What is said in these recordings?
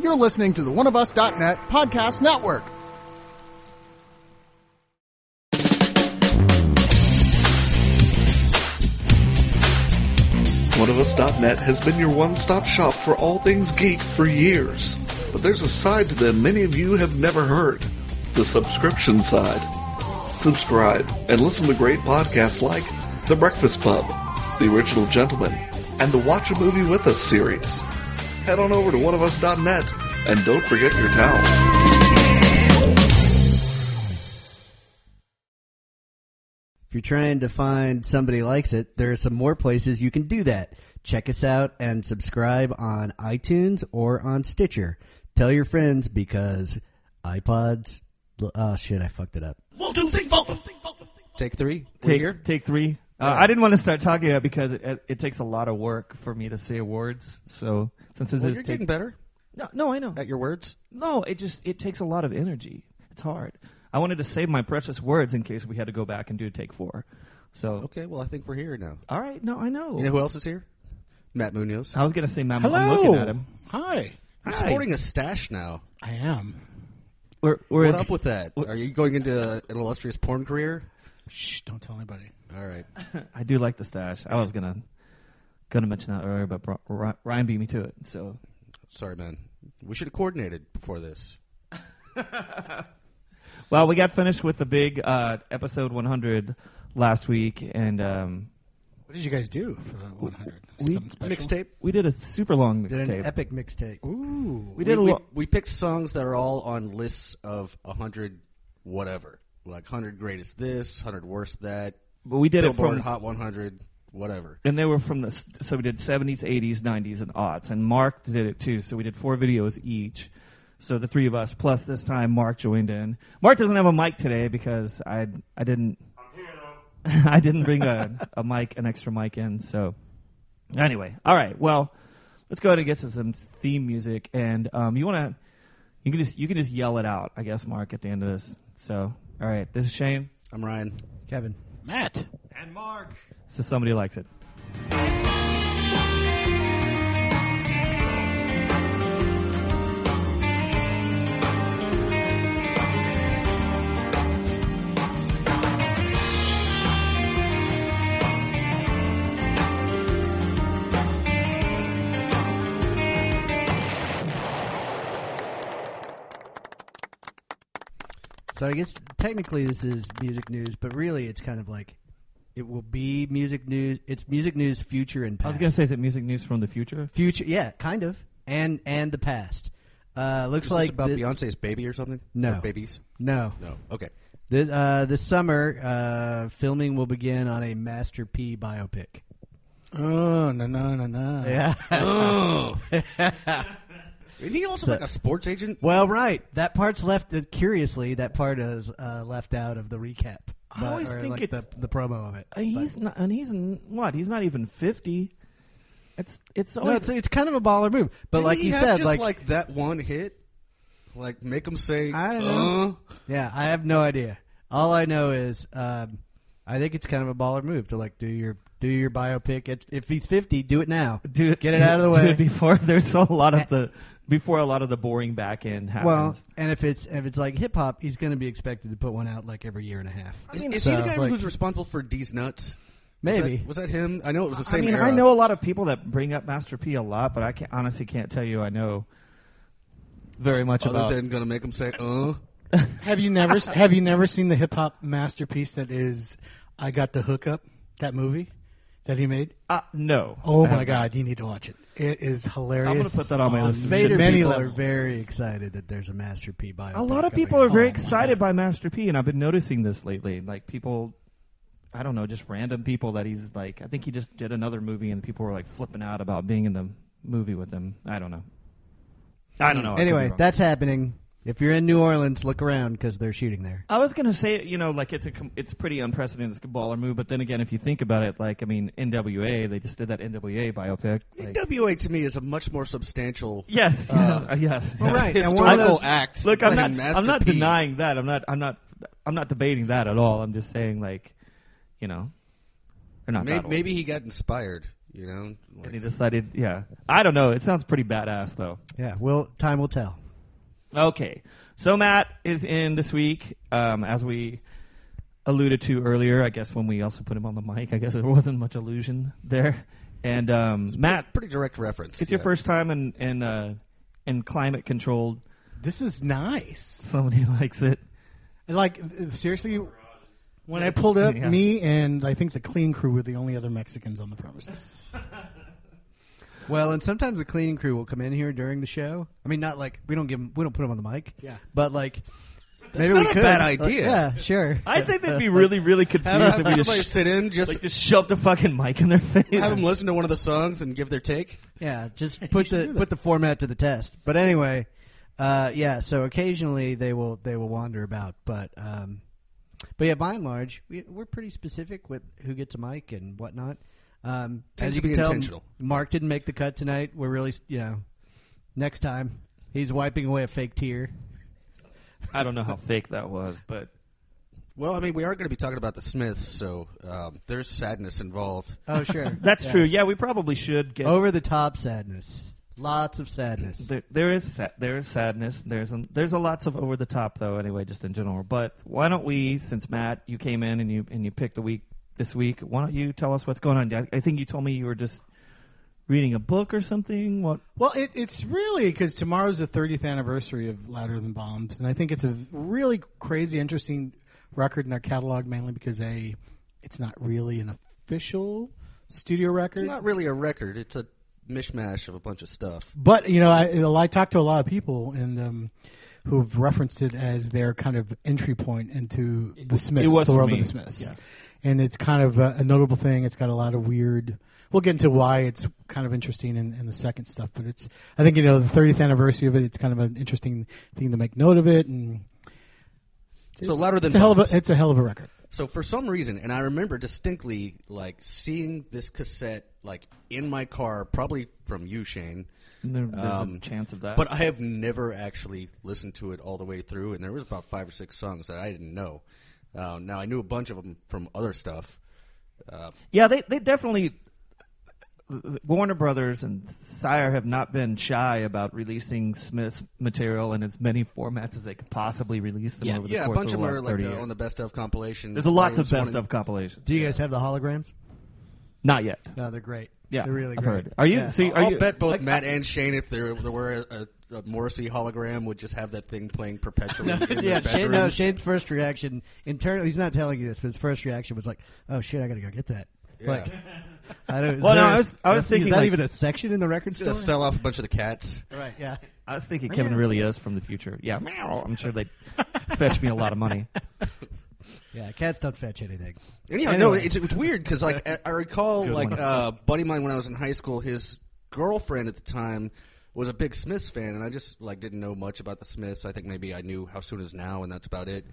You're listening to the oneofus.net podcast network. OneOfUs.net has been your one-stop shop for all things geek for years. But there's a side to them many of you have never heard. The subscription side. Subscribe and listen to great podcasts like The Breakfast Pub, The Original Gentleman, and the Watch a Movie With Us series. Head on over to oneofus.net and don't forget your towel. If you're trying to find Somebody Likes It, there are some more places you can do that. Check us out and subscribe on iTunes or on Stitcher. Tell your friends because iPods... Oh, shit, I fucked it up. One, two, three, four. Take three. Take three. I didn't want to start talking about it because it takes a lot of work for me to say words. So since this is getting better. No, I know. At your words? No, it takes a lot of energy. It's hard. I wanted to save my precious words in case we had to go back and do take four. So okay, well I think we're here now. All right, no, I know. You know who else is here? Matt Munoz. I was gonna say Matt. Hello. I'm looking at him. Hi. I'm sporting a stash now. I am. What up with that? Are you going into an illustrious porn career? Shh! Don't tell anybody. All right. I do like the stash. I was gonna mention that earlier, but Ryan beat me to it. So sorry, man. We should have coordinated before this. Well, we got finished with the big episode 100 last week, and what did you guys do for the 100? Mixtape. We did a super long mixtape. Did an epic mixtape. Ooh. We picked songs that are all on lists of 100 whatever. Like 100 greatest this, 100 worst that. But we did Billboard, it from Hot 100, whatever. And they were from the. So we did 70s, 80s, 90s, and aughts. And Mark did it too. So we did 4 videos each. So the three of us, plus this time Mark joined in. Mark doesn't have a mic today because I didn't. I'm here though. I didn't bring an extra mic in. So anyway, all right. Well, let's go ahead and get to some theme music. And you can just yell it out, I guess, Mark, at the end of this. So. All right, this is Shane. I'm Ryan. Kevin. Matt. And Mark. So Somebody Likes It. So I guess technically this is music news, but really it's kind of like it will be music news. It's music news future and past. I was going to say, is it music news from the future? Future, yeah, kind of. And the past. Looks is this like about Beyonce's baby or something? No. Or babies? No. Okay. This summer, filming will begin on a Master P biopic. Oh, no. Yeah. Oh. Isn't he also like a sports agent? Well, right. That part's left, curiously, that part is left out of the recap. I always think like it's... The promo of it. He's not even 50. It's kind of a baller move. But like you said, like that one hit? Like, make him say, I don't know. Yeah, I have no idea. All I know is I think it's kind of a baller move to like do your biopic. If he's 50, do it now. Get it out of the way. Do it before there's a lot of the boring back end happens. Well, and if it's like hip hop, he's going to be expected to put one out like every year and a half. I mean, is he the guy who's responsible for D's Nuts? Maybe was that him? I know it was the same. I mean, era. I know a lot of people that bring up Master P a lot, but I honestly can't tell you I know very much about. Other than going to make him say, Have you never seen the hip hop masterpiece that is I Got the Hookup? That movie that he made? No. Oh my God, you need to watch it. It is hilarious. I'm going to put that on my list. Many people are very excited that there's a Master P biopic. A lot of people are very excited by Master P, and I've been noticing this lately. Like people, I don't know, just random people that he's like, I think he just did another movie and people were like flipping out about being in the movie with him. I don't know. Anyway, that's happening. If you're in New Orleans, look around because they're shooting there. I was going to say, you know, like it's pretty unprecedented, it's a baller move. But then again, if you think about it, like, I mean, NWA, they just did that NWA biopic. Like, NWA to me is a much more substantial. Yes. Yes. Well, right. Historical act. Look, I'm not denying that. I'm not debating that at all. I'm just saying, like, you know, they're not. Maybe he got inspired. you know? Like, and he decided, yeah. I don't know. It sounds pretty badass, though. Yeah, well, time will tell. Okay. So Matt is in this week, as we alluded to earlier. I guess when we also put him on the mic, I guess there wasn't much allusion there. And Matt, pretty direct reference. It's your first time in climate controlled. This is nice. Somebody likes it. Like, seriously, when I pulled up, me and I think the clean crew were the only other Mexicans on the premises. Well, and sometimes the cleaning crew will come in here during the show. I mean, not like we don't put them on the mic. Yeah, but like maybe we could. That's not a bad idea. Yeah, sure. I think they'd be really, really confused if we just sit in, just shove the fucking mic in their face. Have them listen to one of the songs and give their take. Yeah, just put the format to the test. But anyway, yeah. So occasionally they will wander about, but yeah, by and large we're pretty specific with who gets a mic and whatnot. As you can tell, Mark didn't make the cut tonight. We're really, you know, next time he's wiping away a fake tear. I don't know how fake that was, but well, I mean, we are going to be talking about the Smiths, so there's sadness involved. Oh, sure, that's true. Yeah, we probably should get over the top sadness. Lots of sadness. There is sadness. There's a lots of over the top though. Anyway, just in general. But why don't we, since Matt, you came in and you picked the week. This week, why don't you tell us what's going on? I think you told me you were just reading a book or something. What? Well, it's really because tomorrow's the 30th anniversary of Louder Than Bombs, and I think it's a really crazy, interesting record in their catalog, mainly because it's not really an official studio record. It's not really a record. It's a mishmash of a bunch of stuff. But you know, I talked to a lot of people and. Who have referenced it as their kind of entry point into the Smiths, the world of the Smiths. Yeah. And it's kind of a notable thing. It's got a lot of weird... We'll get into why it's kind of interesting in the second stuff, but it's... I think, you know, the 30th anniversary of it, it's kind of an interesting thing to make note of it. And it's a hell of a record. So for some reason, and I remember distinctly, like, seeing this cassette, like, in my car, probably from you, Shane... There's a chance of that. But I have never actually listened to it all the way through, and there was about 5 or 6 songs that I didn't know. Now, I knew a bunch of them from other stuff. Yeah, they definitely – Warner Brothers and Sire have not been shy about releasing Smith's material in as many formats as they could possibly release them over the course of the last 30 years. Yeah, a bunch of them are like on the Best Of compilation. There's lots of Best Of compilations. Do you guys have the holograms? Not yet. No, they're great. Yeah, they're really great. Are you? Yeah. See, I'll bet both Matt and Shane, if there were a Morrissey hologram, would just have that thing playing perpetually. Shane's first reaction internally. He's not telling you this, but his first reaction was like, "Oh shit, I gotta go get that." Yeah. Like, I don't. Well, no, I was thinking, is that like, even a section in the record store? Just sell off a bunch of the cats. Right. Yeah. I was thinking Kevin really is from the future. Yeah. I'm sure they'd fetch me a lot of money. Yeah, cats don't fetch anything. Anyhow, anyway. No, it's weird because, like, I recall, like, a buddy of mine when I was in high school, his girlfriend at the time was a big Smiths fan, and I just, like, didn't know much about the Smiths. I think maybe I knew How Soon Is Now, and that's about it.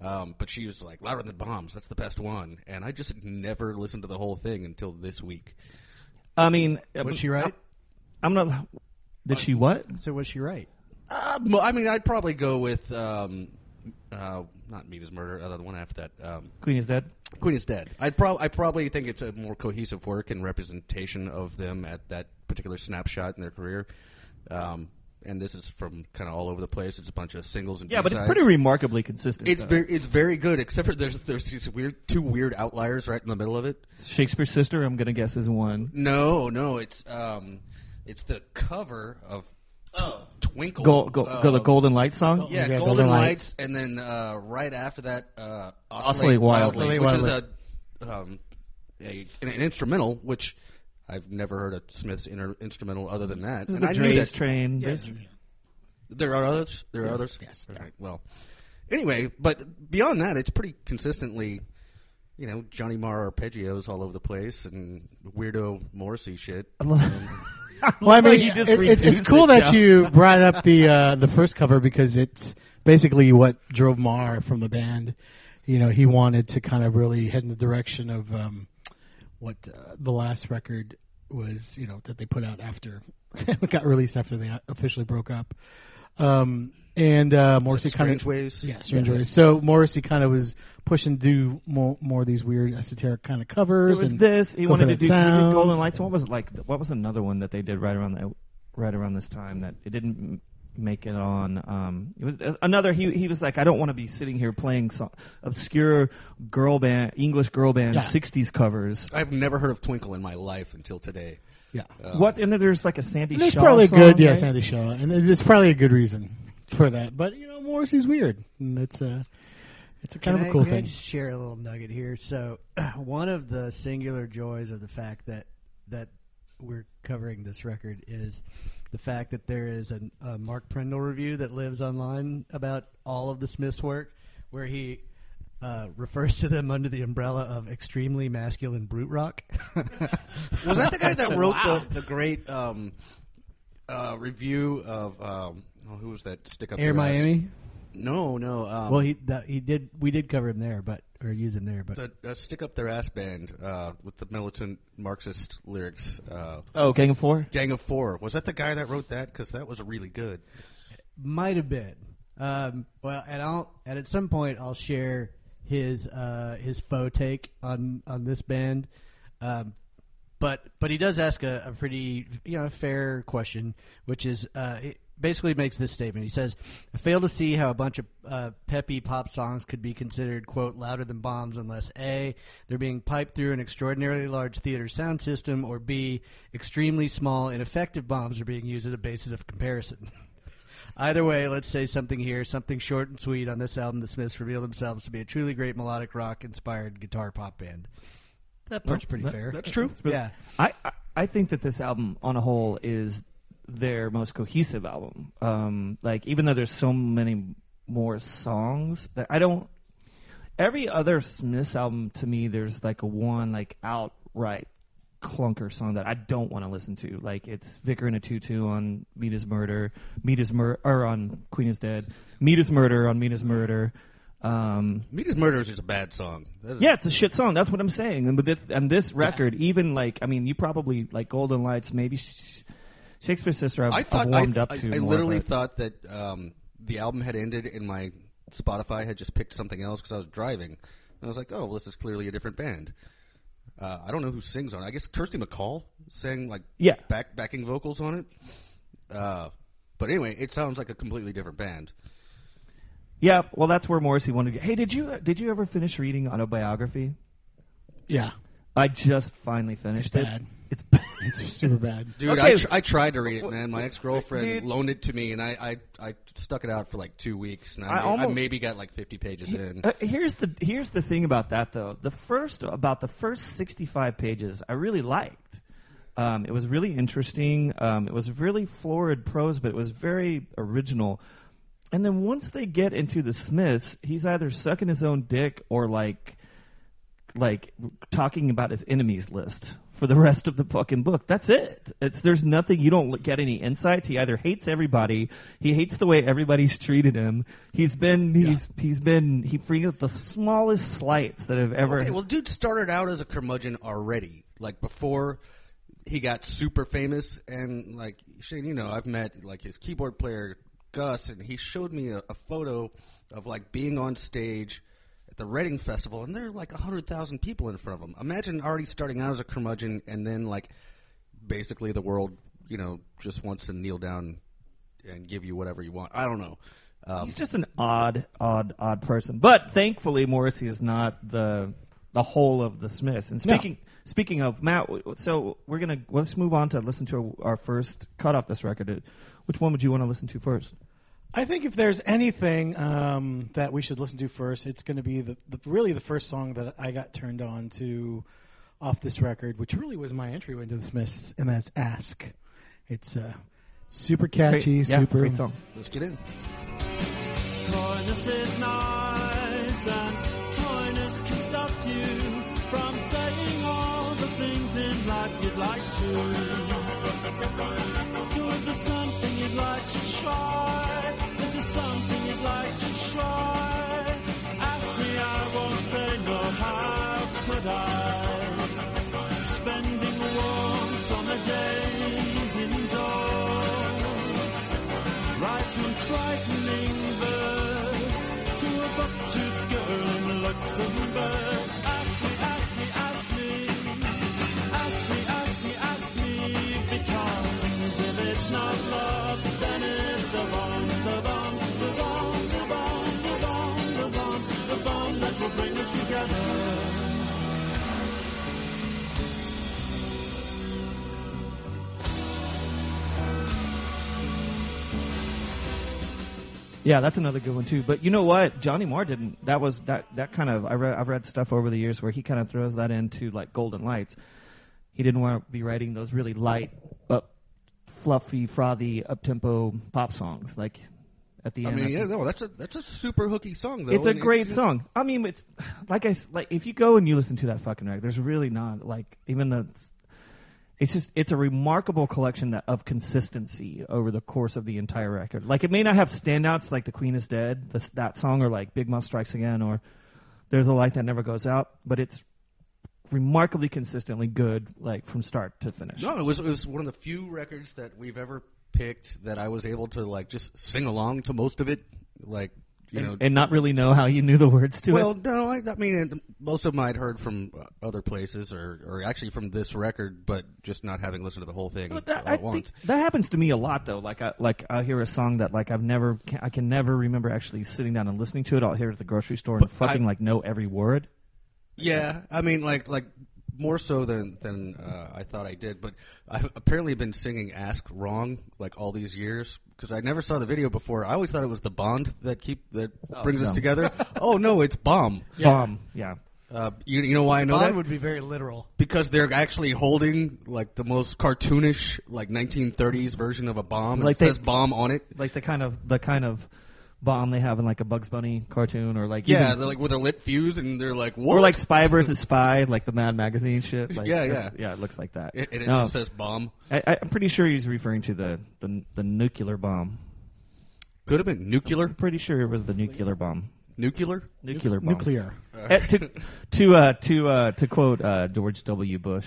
But she was like, Louder Than Bombs, that's the best one. And I just never listened to the whole thing until this week. I mean... Was she right? I'm not... Did she what? So was she right? I mean, I'd probably go with... not Meat is Murder, the one after that. Queen is Dead? Queen is Dead. I probably think it's a more cohesive work and representation of them at that particular snapshot in their career. And this is from kind of all over the place. It's a bunch of singles and B-sides. But it's pretty remarkably consistent. It's very good, except for there's these two weird outliers right in the middle of it. Shakespeare's Sister, I'm going to guess, is one. No, it's the cover of... Twinkle. The Golden Lights song? Yeah, Golden Lights. And then right after that, Oscillate Wildly, which is an instrumental, which I've never heard a Smiths instrumental other than that. And I knew that. Train. Yes. There are others? There are others? Yes. All right, well, anyway, but beyond that, it's pretty consistently, you know, Johnny Marr arpeggios all over the place and weirdo Morrissey shit. Well, I mean, it's cool that you brought up the first cover because it's basically what drove Marr from the band. You know, he wanted to kind of really head in the direction of what the last record was, you know, that they put out after it got released after they officially broke up. And Morrissey kind of... Strange ways. So Morrissey kind of was pushing to do more of these weird esoteric kind of covers. It was this. He wanted to do Golden Lights. What was it like? What was another one that they did right around this time that it didn't make it on? It was another. He was like, I don't want to be sitting here playing obscure girl band, English girl band, 60s covers. I've never heard of Twinkle in my life until today. Yeah. What? And there's like a Sandy Shaw. It's probably song, good. Right? Yeah, Sandy Shaw, and there's probably a good reason for that. But you know, Morrissey's weird, and it's a kind of a cool thing. Can I just share a little nugget here? So, one of the singular joys of the fact that we're covering this record is the fact that there is a Mark Prindle review that lives online about all of the Smiths' work, where he refers to them under the umbrella of extremely masculine brute rock. Was that the guy that wrote the great review of who was that? Stick up Air Miami. No. Well, he did. We did cover him there, or use him there, but the stick up their ass band with the militant Marxist lyrics. Gang of Four. Gang of Four. Was that the guy that wrote that? Because that was really good. Might have been. At some point I'll share his faux take on this band. But he does ask a pretty fair question, which is basically makes this statement. He says, I fail to see how a bunch of peppy pop songs could be considered, quote, louder than bombs unless A, they're being piped through an extraordinarily large theater sound system, or B, extremely small ineffective bombs are being used as a basis of comparison. Either way, let's say something here, something short and sweet. On this album, the Smiths reveal themselves to be a truly great melodic rock-inspired guitar pop band. That part's pretty fair. That's true. Yeah. I think that this album, on a whole, is their most cohesive album. Even though there's so many more songs that I don't. Every other Smiths album to me, there's one outright clunker song that I don't want to listen to. Like, it's Vicar in a Tutu on Mita's Murder, on Queen is Dead, Mita's Murder on Mita's Murder. Mita's Murder is just a bad song. It's a shit song. That's what I'm saying. And this record, even you probably like Golden Lights, maybe Shakespeare's Sister. I thought that the album had ended and my Spotify had just picked something else because I was driving, and I was like, oh, well, this is clearly a different band. I don't know who sings on it. I guess Kirsty MacColl sang backing vocals on it. But anyway, it sounds like a completely different band. Yeah, well, that's where Morrissey wanted to get. Hey, did you ever finish reading Autobiography? Yeah, I just finally finished it. It's bad. It's super bad, dude. Okay. I tried to read it, man. My ex-girlfriend loaned it to me, and I stuck it out for 2 weeks, and I maybe got 50 pages in. Here's the thing about that, though. The first 65 pages, I really liked. It was really interesting. It was really florid prose, but it was very original. And then once they get into the Smiths, he's either sucking his own dick or talking about his enemies list for the rest of the fucking book. That's it. There's nothing. You don't get any insights. He either hates everybody. He hates the way everybody's treated him. He brings up the smallest slights that have ever. Okay, well, dude started out as a curmudgeon already. Before he got super famous, and Shane, I've met his keyboard player Gus, and he showed me a photo of being on stage at the Reading Festival, and there are 100,000 people in front of him. Imagine already starting out as a curmudgeon, and then basically the world, just wants to kneel down and give you whatever you want. I don't know. He's just an odd person. But thankfully, Morrissey is not the whole of the Smiths. And speaking of Matt, so let's move on to listen to our first cut off this record. Which one would you want to listen to first? I think if there's anything that we should listen to first, it's going to be the first song that I got turned on to off this record, which really was my entryway into the Smiths, and that's Ask. It's super catchy, great song. Let's get in. Coyness is nice, and coyness can stop you from saying all the things in life you'd like to. So if there's something you'd like to try, something you'd like to try, ask me, I won't say no, how could I? Spending warm summer days indoors, right and frightening sharp-toothed girl in Luxembourg. Yeah, that's another good one too. But you know what? Johnny Marr didn't. That was that kind of. I've read stuff over the years where he kind of throws that into like Golden Lights. He didn't want to be writing those really light, up, fluffy, frothy, up-tempo pop songs. Like at the end. I mean, yeah, no, that's a super hooky song though. It's a great song. I mean, it's like if you go and you listen to that fucking record, there's really not like even the. It's a remarkable collection of consistency over the course of the entire record. Like, it may not have standouts like The Queen is Dead, that song, or like Big Mouth Strikes Again, or There's a Light That Never Goes Out, but it's remarkably consistently good, like, from start to finish. No, it was one of the few records that we've ever picked that I was able to, like, just sing along to most of it, like... And not really know how you knew the words to it? Well, no, I mean, most of them I'd heard from other places or actually from this record, but just not having listened to the whole thing at once. That happens to me a lot, though. Like I hear a song that like I can never remember actually sitting down and listening to it. I'll hear it at the grocery store and like know every word. Yeah, I mean, like more so than I thought I did, but I've apparently been singing Ask Wrong like all these years. Because I never saw the video before. I always thought it was the bond that brings us together. Oh, no, it's bomb. Yeah. Bomb, yeah. You know why I know that? Bond would be very literal. Because they're actually holding, like, the most cartoonish, like, 1930s version of a bomb. Like it says bomb on it. Like the kind of bomb they have in, like, a Bugs Bunny cartoon or, like... Yeah, they're, like, with a lit fuse, and they're like, what? Or, like, Spy versus Spy, like the Mad Magazine shit. Like, yeah. Yeah, it looks like that. It says bomb. I'm pretty sure he's referring to the nuclear bomb. Could have been nuclear? I'm pretty sure it was the nuclear bomb. Nuclear? Nuclear bomb. Nuclear. To quote George W. Bush.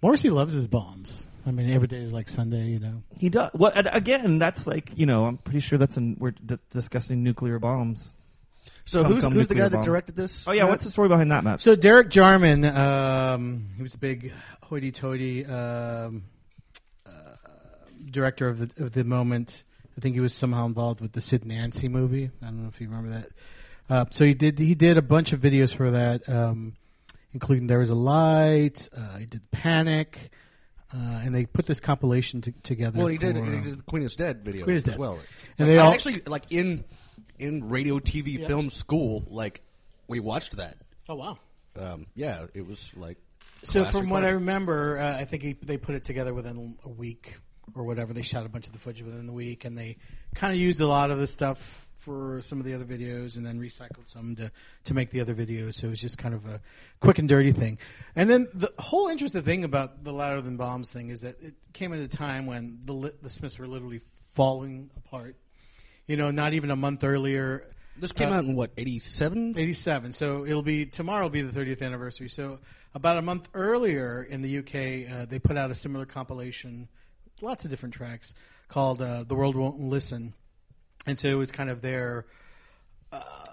Morrissey loves his bombs. I mean, every day is like Sunday, you know. He does. Well, again, that's like, you know, I'm pretty sure we're discussing nuclear bombs. So who's the guy that directed this? Oh, yeah, Matt? What's the story behind that, Matt? So Derek Jarman, he was a big hoity-toity director of the moment. I think he was somehow involved with the Sid Nancy movie. I don't know if you remember that. So he did a bunch of videos for that, including There Was a Light, he did Panic. And they put this compilation together. Well, he did the Queen is Dead video as well. And they actually, like, in radio, TV, film school, like, we watched that. Oh, wow. Yeah, it was, like, so from what I remember, I think they put it together within a week or whatever. They shot a bunch of the footage within the week, and they kind of used a lot of the stuff for some of the other videos and then recycled some to make the other videos. So it was just kind of a quick and dirty thing. And then the whole interesting thing about the Louder Than Bombs thing is that it came at a time when the Smiths were literally falling apart. You know, not even a month earlier. This came out in what, 87? 87. So it'll be, tomorrow will be the 30th anniversary. So about a month earlier in the UK, they put out a similar compilation, lots of different tracks, called The World Won't Listen. And so it was kind of their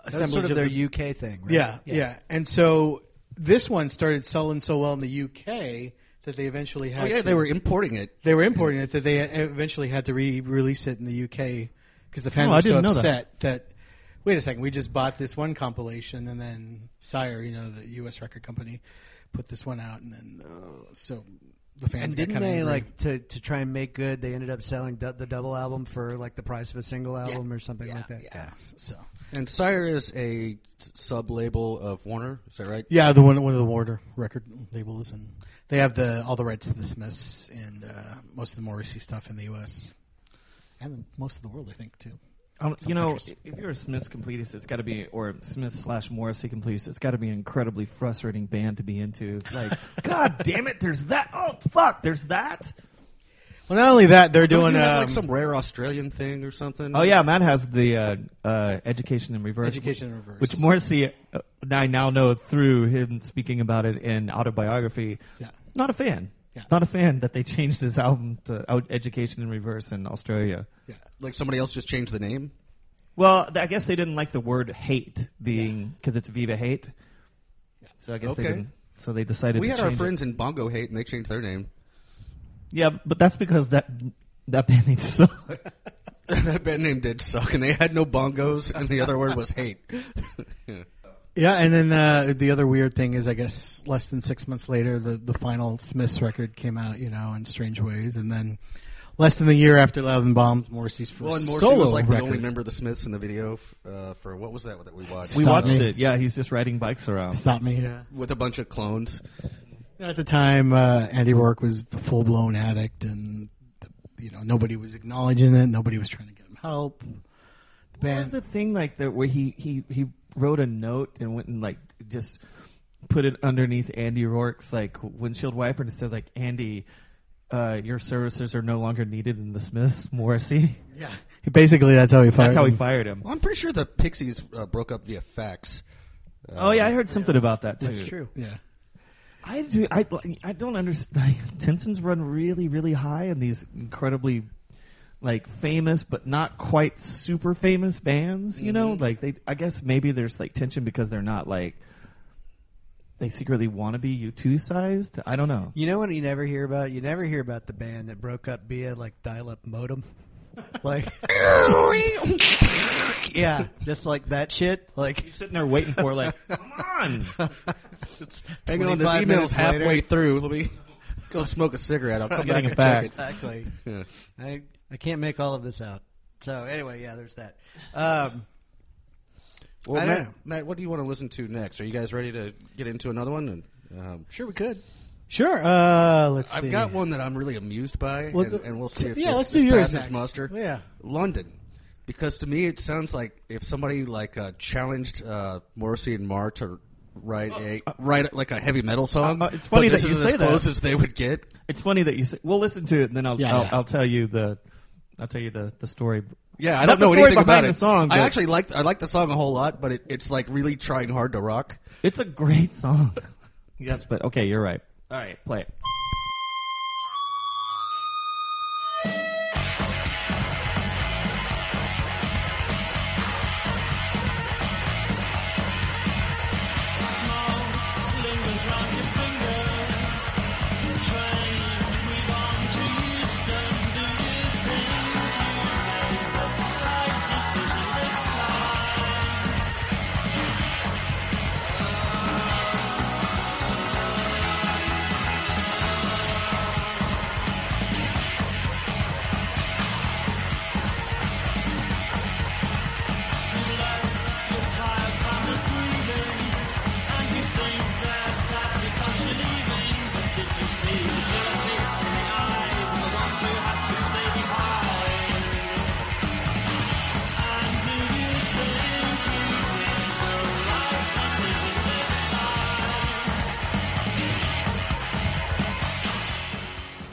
assemblage sort of their UK thing, right? Yeah. And so this one started selling so well in the UK that they eventually had they were importing it. They were importing it that they eventually had to re-release it in the UK because the fans were so upset that, wait a second, we just bought this one compilation and then Sire, you know, the U.S. record company, put this one out and then so... The fans and didn't they, like, to try and make good, they ended up selling the double album for, like, the price of a single album or something like that? Yeah. So. And Sire is a sub-label of Warner, is that right? Yeah, the one of the Warner record labels. And they have all the rights to the Smiths and most of the Morrissey stuff in the U.S. and most of the world, I think, too. You know, if you're a Smiths completist, it's got to be, or Smiths/Morrissey completist, it's got to be an incredibly frustrating band to be into. Like, God damn it, there's that. Oh fuck, there's that. Well, not only that, they're doing like some rare Australian thing or something. Oh yeah, Matt has the Education in Reverse. Education in Reverse, which Morrissey, I now know through him speaking about it in autobiography. Yeah. Not a fan. Yeah. Not a fan that they changed his album to Education in Reverse in Australia. Yeah, like somebody else just changed the name? Well, I guess they didn't like the word hate being, because it's Viva Hate. So I guess they didn't. So they decided to change it. We had our friends in Bongo Hate, and they changed their name. Yeah, but that's because that band name sucked. That band name did suck, and they had no bongos, and the other word was hate. Yeah, and then the other weird thing is, I guess, less than 6 months later, the final Smiths record came out, you know, in strange ways, and then less than a year after Louder Than Bombs, Morrissey's first solo record. Well, and Morrissey was like the only member of the Smiths in the video for, what was that we watched? We watched it. Yeah, he's just riding bikes around. Stop Me, yeah. With a bunch of clones. At the time, Andy Rourke was a full-blown addict, and you know nobody was acknowledging it. Nobody was trying to get him help. What was the thing like that where he wrote a note and went and like just put it underneath Andy Rourke's like windshield wiper, and it says like, Andy, your services are no longer needed in the Smiths, Morrissey. Yeah. Basically, that's how he fired him. Well, I'm pretty sure the Pixies broke up via fax. Oh, yeah. I heard something about that, too. That's true. Yeah. I don't understand. Tensions run really, really high in these incredibly, like, famous but not quite super famous bands, you know? Like, I guess maybe there's, like, tension because they're not, like, they secretly want to be U2 sized. I don't know. You know what you never hear about? You never hear about the band that broke up via like dial-up modem, like yeah, just like that shit. Like you're sitting there waiting for like, come on, hang on, this email's halfway through. Let me go smoke a cigarette. I'll come back and check it. Exactly. Yeah. I can't make all of this out. So anyway, yeah, there's that. Well, Matt, what do you want to listen to next? Are you guys ready to get into another one? And, sure, we could. Sure. Let's see. I've got one that I'm really amused by, and we'll see if this passes muster. Yeah. London. Because to me, it sounds like if somebody like challenged Morrissey and Marr to write like a heavy metal song. It's funny that you say that. This is as close as they would get. It's funny that you say. We'll listen to it, and then I'll tell you the story. Yeah, I don't know anything about it. Song, I actually like the song a whole lot, but it's like really trying hard to rock. It's a great song. Yes, but okay, you're right. All right, play it.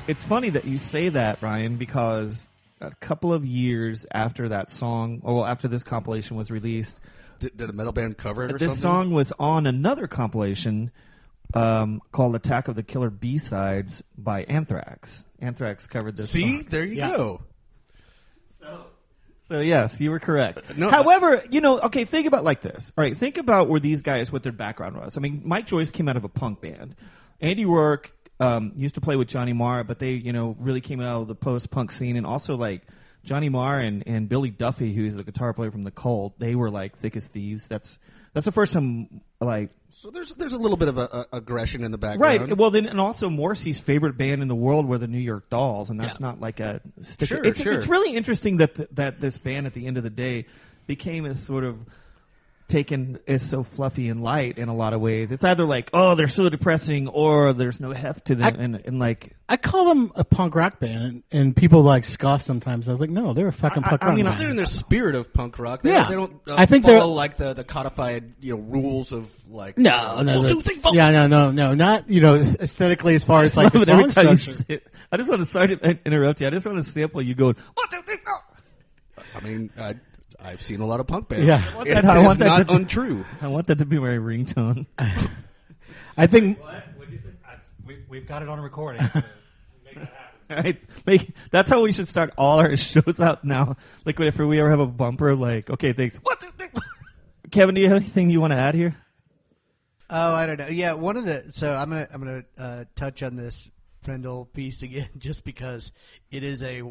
It's funny that you say that, Ryan, because a couple of years after that song, or after this compilation was released, did a metal band cover it or something? This song was on another compilation called Attack of the Killer B-Sides by Anthrax. Anthrax covered this song. See? There you go. So, yes, you were correct. No, however, think about like this. All right, think about where these guys, what their background was. I mean, Mike Joyce came out of a punk band. Andy Rourke used to play with Johnny Marr, but they, really came out of the post-punk scene. And also, like, Johnny Marr and Billy Duffy, who's the guitar player from The Cult, they were, like, thick as thieves. That's the first time, like... So there's a little bit of a aggression in the background. Right. Well, then, and also Morrissey's favorite band in the world were the New York Dolls, and that's not like a... Sticker. Sure. It's really interesting that this band, at the end of the day, became as sort of... taken is so fluffy and light in a lot of ways. It's either like, oh, they're so depressing, or there's no heft to them. I call them a punk rock band, and people like scoff sometimes. I was like, no, they're a fucking punk rock band. They're in their spirit of punk rock. They don't follow like the codified rules of like... Not aesthetically as far as like the song structure. I just want to interrupt you. I just want to sample you going, 1, 2, 3, 4. I mean... I've seen a lot of punk bands. Yeah. Untrue. I want that to be my ringtone. I think... What? What'd you say? We've got it on recording, so we'll make that happen. Right? Like, that's how we should start all our shows out now. Like, if we ever have a bumper, like, okay, thanks. What? Kevin, do you have anything you want to add here? Oh, I don't know. Yeah, one of the so I'm gonna touch on this Prindle piece again, just because it is a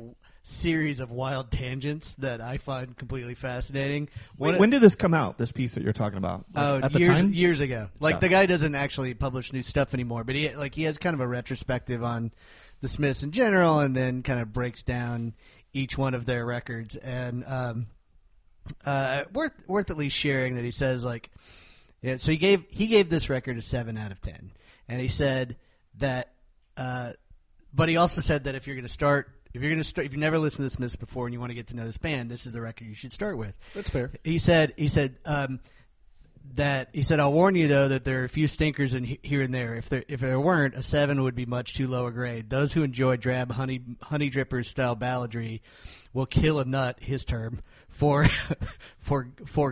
series of wild tangents that I find completely fascinating. When did this come out? This piece that you're talking about? Like, at the time? Years ago. Like, the guy doesn't actually publish new stuff anymore, but he has kind of a retrospective on the Smiths in general, and then kind of breaks down each one of their records. And worth at least sharing that he says, like. Yeah, so he gave this record a 7 out of 10, and he said that, but he also said that if you've never listened to The Smiths before and you want to get to know this band, this is the record you should start with. That's fair. He said I'll warn you though that there are a few stinkers in here and there. If there weren't, a 7 would be much too low a grade. Those who enjoy drab honey drippers style balladry will kill a nut, his term, for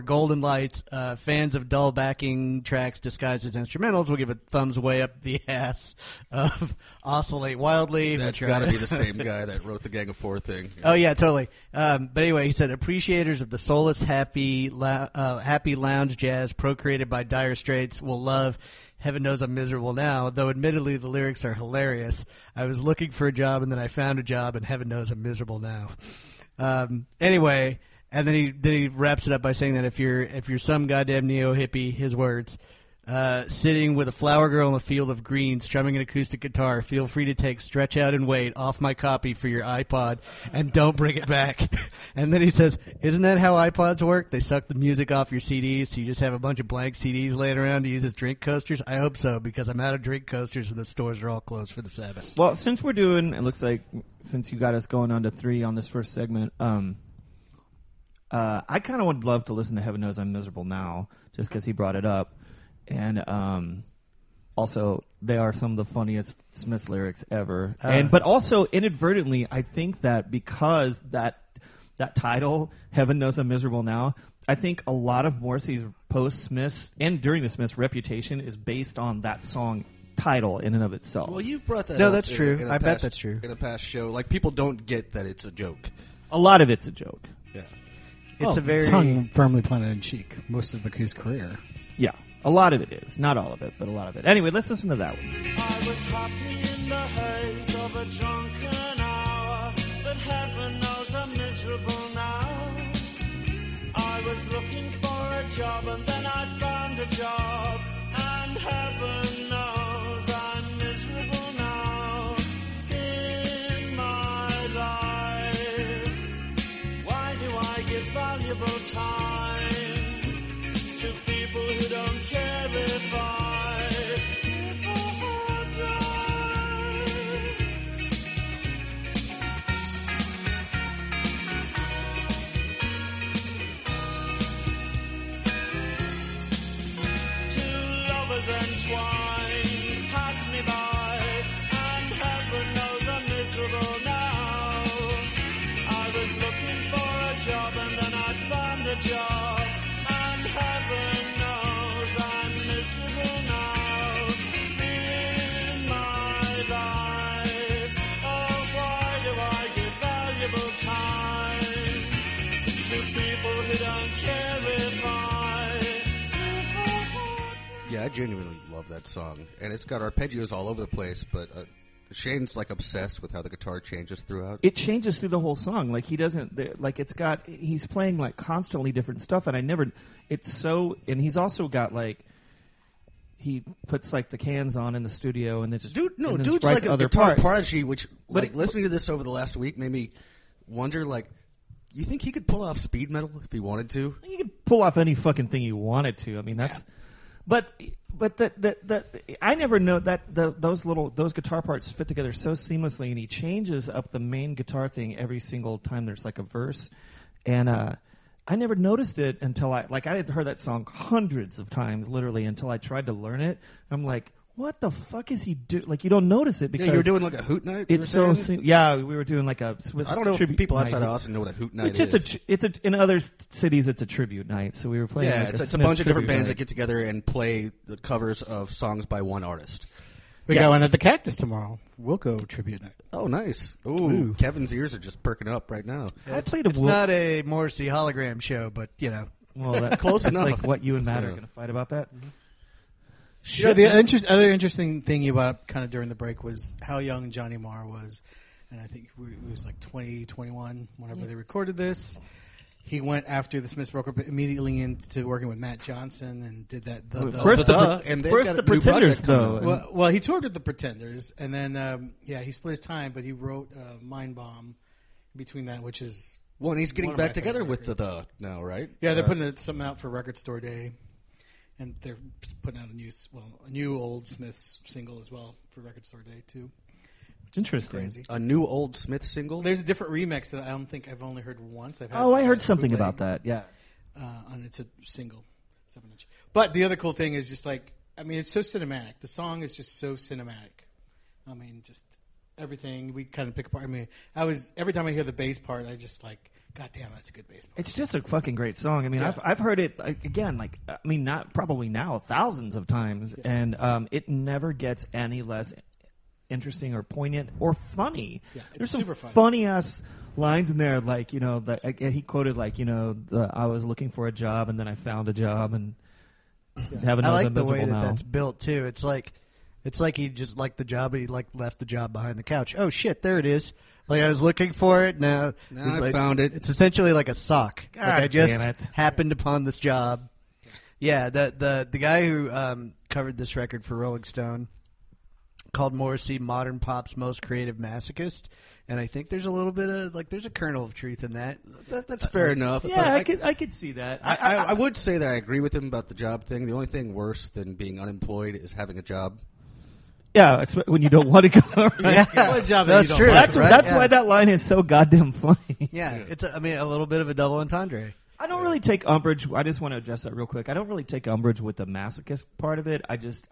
Golden Lights. Fans of dull backing tracks disguised as instrumentals will give a thumbs way up the ass of Oscillate Wildly. That's got to be the same guy that wrote the Gang of Four thing. Yeah. Oh, yeah, totally. But anyway, he said, appreciators of the soulless, happy lounge jazz procreated by Dire Straits will love Heaven Knows I'm Miserable Now, though admittedly the lyrics are hilarious. I was looking for a job, and then I found a job, and heaven knows I'm miserable now. Anyway... And then he wraps it up by saying that if you're some goddamn neo hippie, his words, sitting with a flower girl in a field of green, strumming an acoustic guitar, feel free to take Stretch Out and Wait off my copy for your iPod, and don't bring it back. And then he says, isn't that how iPods work? They suck the music off your CDs, so you just have a bunch of blank CDs laying around to use as drink coasters. I hope so, because I'm out of drink coasters and the stores are all closed for the Sabbath. Well, since we're doing, it looks like since you got us going on to 3 on this first segment, I kind of would love to listen to Heaven Knows I'm Miserable Now, just because he brought it up. And also, they are some of the funniest Smiths lyrics ever. But also, inadvertently, I think that because that title, Heaven Knows I'm Miserable Now, I think a lot of Morrissey's post-Smiths and during the Smiths reputation is based on that song title in and of itself. Well, you brought that up. No, that's true. I bet that's true. In a past show, like, people don't get that it's a joke. A lot of it's a joke. Yeah. It's a very tongue firmly planted in cheek most of his career. Yeah, a lot of it is. Not all of it, but a lot of it. Anyway, let's listen to that one. I was happy in the haze of a drunken hour, but heaven knows I'm miserable now. I was looking for a job and then I found a job, and heaven knows I'm miserable now in my life. Why do I give valuable time to people who don't care if I ever die? Two lovers entwined, pass me by, and heaven knows I'm miserable now. I was looking for a job and then I found a job, and heaven knows I'm miserable now in my life. Oh, why do I give valuable time to people who don't care if I... Yeah, I genuinely love that song, and it's got arpeggios all over the place, but... Shane's like obsessed with how the guitar changes throughout. It changes through the whole song. Like he doesn't like it's got. He's playing like constantly different stuff, and I never. It's so, and he's also got like. He puts like the cans on in the studio, and then just dude's like a guitar prodigy. Which listening to this over the last week made me wonder like. You think he could pull off speed metal if he wanted to? He could pull off any fucking thing he wanted to. I mean that's. Yeah. But I never know that those guitar parts fit together so seamlessly, and he changes up the main guitar thing every single time there's like a verse, and I never noticed it until I had heard that song hundreds of times literally until I tried to learn it. I'm like, what the fuck is he do? Like you don't notice it because you were doing like a hoot night. It's so we were doing like a Swiss. I don't know if people outside of Austin know what a hoot night is. In other cities it's a tribute night. So we were playing. Yeah, like it's a bunch of different bands that get together and play the covers of songs by one artist. We're going at the Cactus tomorrow. Wilco tribute night. Oh, nice. Ooh. Kevin's ears are just perking up right now. Yeah, it's not a Morrissey hologram show, but, you know. Well, that's close enough. Like what you and Matt are going to fight about that. Mm-hmm. Sure. You know, the other interesting thing you brought up kind of during the break was how young Johnny Marr was. And I think it was like 20, 21, whenever they recorded this. He went after the Smiths broke up immediately into working with Matt Johnson and did that. First, the Pretenders, though. Well, he toured with the Pretenders, and then he split his time, but he wrote Mind Bomb between that, which is and he's getting back together with the now, right? Yeah, they're putting something out for Record Store Day, and they're putting out a new old Smiths single as well for Record Store Day too. Interesting. Crazy. A new old Smith single? There's a different remix that I don't think I've only heard once. I heard something about that, yeah. And it's a single, 7-inch. But the other cool thing is just like, I mean, it's so cinematic. The song is just so cinematic. I mean, just everything we kind of pick apart. I mean, every time I hear the bass part, I just like, God damn, that's a good bass part. It's just a fucking great song. I mean, I've heard it not probably now thousands of times, and it never gets any less interesting or poignant or funny. Yeah, there's some funny ass lines in there, like, you know, that he quoted, like, you know, I was looking for a job and then I found a job and have another. I like the way that's built too. It's like he just liked the job, but he left the job behind the couch. Oh shit, there it is. Like, I was looking for it. Now I found it. It's essentially like a sock. God, like, I just happened upon this job. Yeah, the guy who covered this record for Rolling Stone called Morrissey modern pop's most creative masochist, and I think there's a little bit of there's a kernel of truth in that. That's fair enough. Yeah, I could see that. I would say that I agree with him about the job thing. The only thing worse than being unemployed is having a job. Yeah, it's when you don't want to go. Right? Yeah, job that's true. Like, that's right? That's why that line is so goddamn funny. Yeah, it's a little bit of a double entendre. I don't really take umbrage. I just want to address that real quick. I don't really take umbrage with the masochist part of it. I just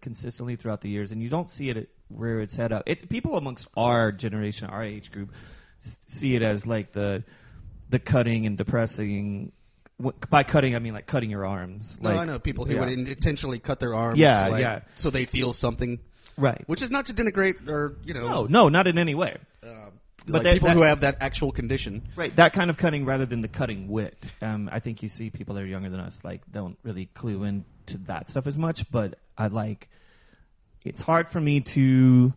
consistently throughout the years, and you don't see it rear its head up. People amongst our generation, our age group, see it as like the cutting and depressing. By cutting, I mean like cutting your arms. No, I know people who would intentionally cut their arms. Yeah, so they feel something. Right. Which is not to denigrate or, you know. No, not in any way. But like people who have that actual condition. Right, that kind of cutting rather than the cutting wit. I think you see people that are younger than us don't really clue into that stuff as much, but it's hard for me to,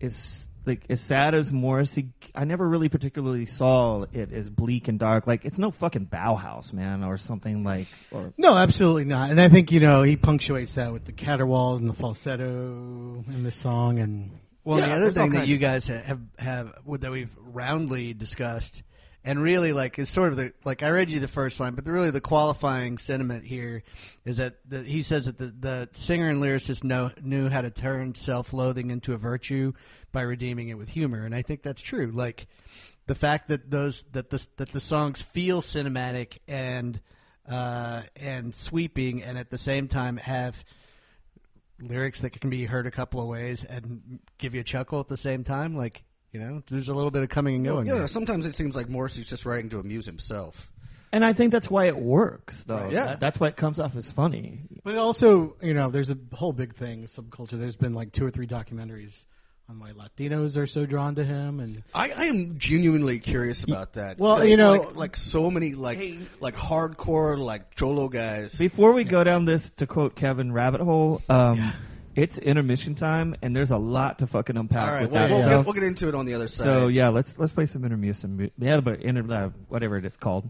as sad as Morrissey, I never really particularly saw it as bleak and dark. Like, it's no fucking Bauhaus, man, or something like. Or, no, absolutely not. And I think, you know, he punctuates that with the caterwauls and the falsetto in this song and. Well, the other thing that you guys have that we've roundly discussed, and really is sort of I read you the first line, but really the qualifying sentiment here is that he says that the singer and lyricist knew how to turn self-loathing into a virtue by redeeming it with humor, and I think that's true. Like the fact that the songs feel cinematic and sweeping, and at the same time have lyrics that can be heard a couple of ways and give you a chuckle at the same time. Like, you know, there's a little bit of coming and going. Yeah, sometimes it seems like Morrissey's just writing to amuse himself. And I think that's why it works, though. Right. Yeah. That's why it comes off as funny. But it also, you know, there's a whole big thing, subculture. There's been 2 or 3 documentaries on why Latinos are so drawn to him. And I am genuinely curious about that. Well, you know, so many hardcore cholo guys. Before we go down this, to quote Kevin, rabbit hole, it's intermission time, and there's a lot to fucking unpack. All right, we'll get into it on the other side. So yeah, let's play some intermission. Yeah, but whatever it's called.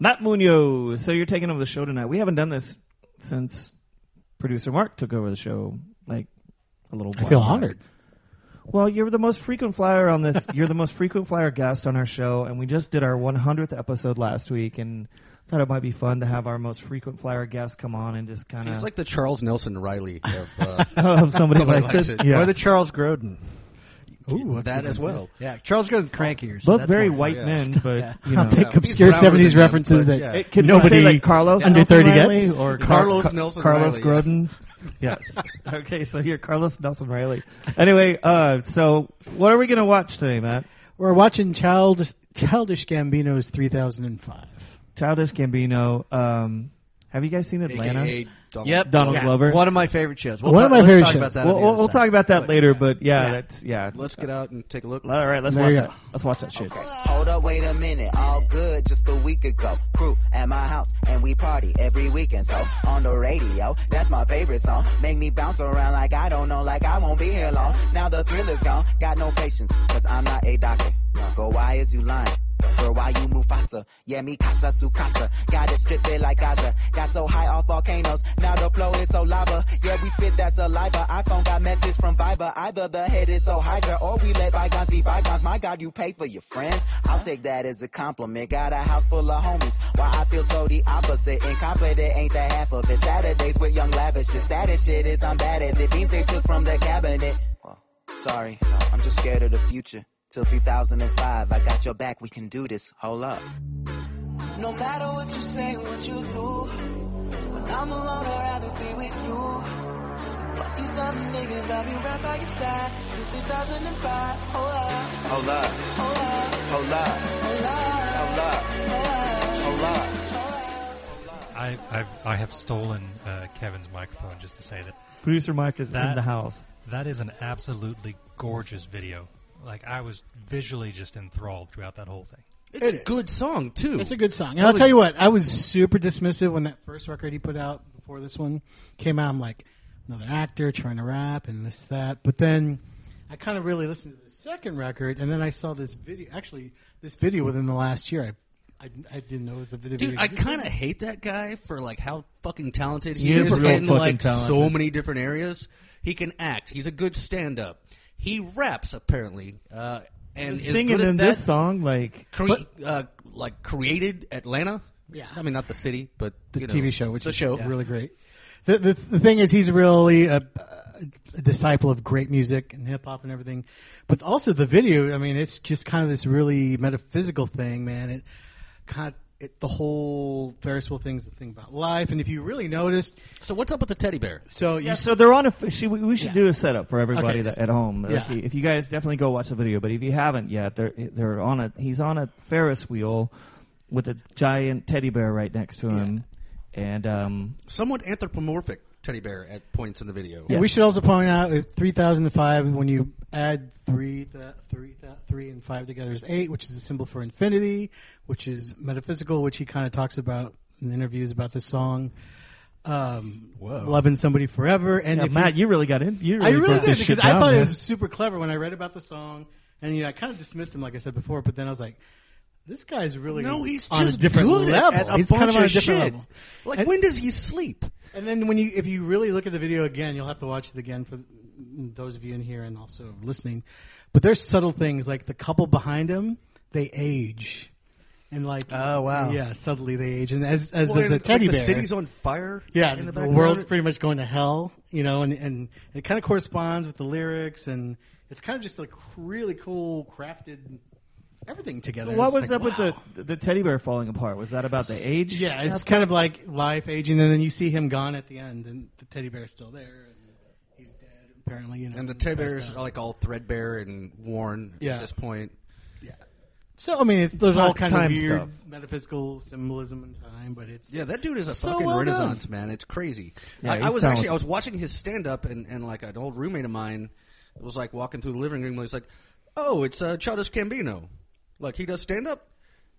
Matt Munoz, so you're taking over the show tonight. We haven't done this since producer Mark took over the show a little while. I feel honored. Well, you're the most frequent flyer on this. You're the most frequent flyer guest on our show, and we just did our 100th episode last week, and thought it might be fun to have our most frequent flyer guest come on and just kind of. He's like the Charles Nelson Riley of somebody likes it. Yes. Or the Charles Grodin. Ooh, that as well. Yeah, Charles goes crankier. So both very white men, but you know, take obscure '70s references that nobody Carlos under 30 gets, or Carlos Nelson Riley, Carlos Grodin. Yes. Okay, so you're Carlos Nelson Reilly. Anyway, so what are we going to watch today, Matt? We're watching Childish Gambino's 3005. Childish Gambino. Have you guys seen Atlanta? Donald Glover. One of my favorite shows. We'll talk about that. We'll talk about that later, but yeah. Let's get out and take a look. All right, let's watch that shit. Okay. Hold up, wait a minute. All good. Just a week ago, crew at my house and we party every weekend. So on the radio, that's my favorite song. Make me bounce around like I don't know, like I won't be here long. Now the thrill is gone. Got no patience, 'cause I'm not a doctor. Go, why is you lying? Girl, why you Mufasa? Yeah, me casa su casa. Got it stripped it like Gaza. Got so high off volcanoes. Now the flow is so lava. Yeah, we spit that saliva. iPhone got message from Viber. Either the head is so hydra or we let bygones be bygones. My God, you pay for your friends. I'll take that as a compliment. Got a house full of homies. Why I feel so the opposite. Incompetent ain't the half of it. Saturdays with young lavish. The saddest shit is I'm bad as it. Things they took from the cabinet. Sorry, I'm just scared of the future. Till 2005, I got your back, we can do this, hold up. No matter what you say, what you do, when I'm alone, I'd rather be with you. Fuck these other niggas, I'll be right by your side. Till 2005, hold up. Hold up. Hold up. Hold up. Hold up. Hold up. Hold up. I have stolen Kevin's microphone just to say that. Producer Mike is in the house. That is an absolutely gorgeous video. Like, I was visually just enthralled throughout that whole thing. It's a good song, too. It's a good song. And I'll tell you what, I was super dismissive when that first record he put out before this one came out. I'm like, another actor trying to rap and this, that. But then I kind of really listened to the second record, and then I saw this video. Actually, this video within the last year, I didn't know it was the video. Dude, I kind of hate that guy for, like, how fucking talented he is in, like, so many different areas. He can act. He's a good stand-up. He raps apparently, and singing in this song like created Atlanta. Yeah, I mean not the city, but the TV show, which is really great. The thing is, he's really a disciple of great music and hip hop and everything, but also the video. I mean, it's just kind of this really metaphysical thing, man. The whole Ferris wheel thing is the thing about life, and if you really noticed, so what's up with the teddy bear? So so they're on a. We should do a setup for everybody at home. Yeah. If you guys definitely go watch the video, but if you haven't yet, they're on a. He's on a Ferris wheel with a giant teddy bear right next to him, and somewhat anthropomorphic teddy bear at points in the video. Yeah. We should also point out 3005 when you add three and five together is 8, which is a symbol for infinity, which is metaphysical, which he kind of talks about in interviews about this song. Loving somebody forever. And Matt, you really got in. I thought it was super clever when I read about the song, and I kind of dismissed him, like I said before, but then I was like, this guy's really he's on just a different level. He's kind of on a different level. Like, when does he sleep? And then if you really look at the video again, you'll have to watch it again for those of you in here and also listening. But there's subtle things like the couple behind him, they age. And like, oh wow, yeah, suddenly they age, and as the teddy bear, the city's on fire. Yeah, in the world's pretty much going to hell, and it kind of corresponds with the lyrics, and it's kind of just like really cool crafted everything together. So what was up with the teddy bear falling apart? Was that about the age? Yeah, it's kind of like life aging, and then you see him gone at the end, and the teddy bear's still there. And he's dead apparently, and the teddy bears are like all threadbare and worn at this point. Yeah. So, I mean, there's all kinds of weird stuff. Metaphysical symbolism in time, but it's... Yeah, that dude is a fucking renaissance, man. It's crazy. Yeah, I was watching his stand-up, and like an old roommate of mine was like walking through the living room, and he's like, oh, it's Childish Gambino. Like, he does stand-up?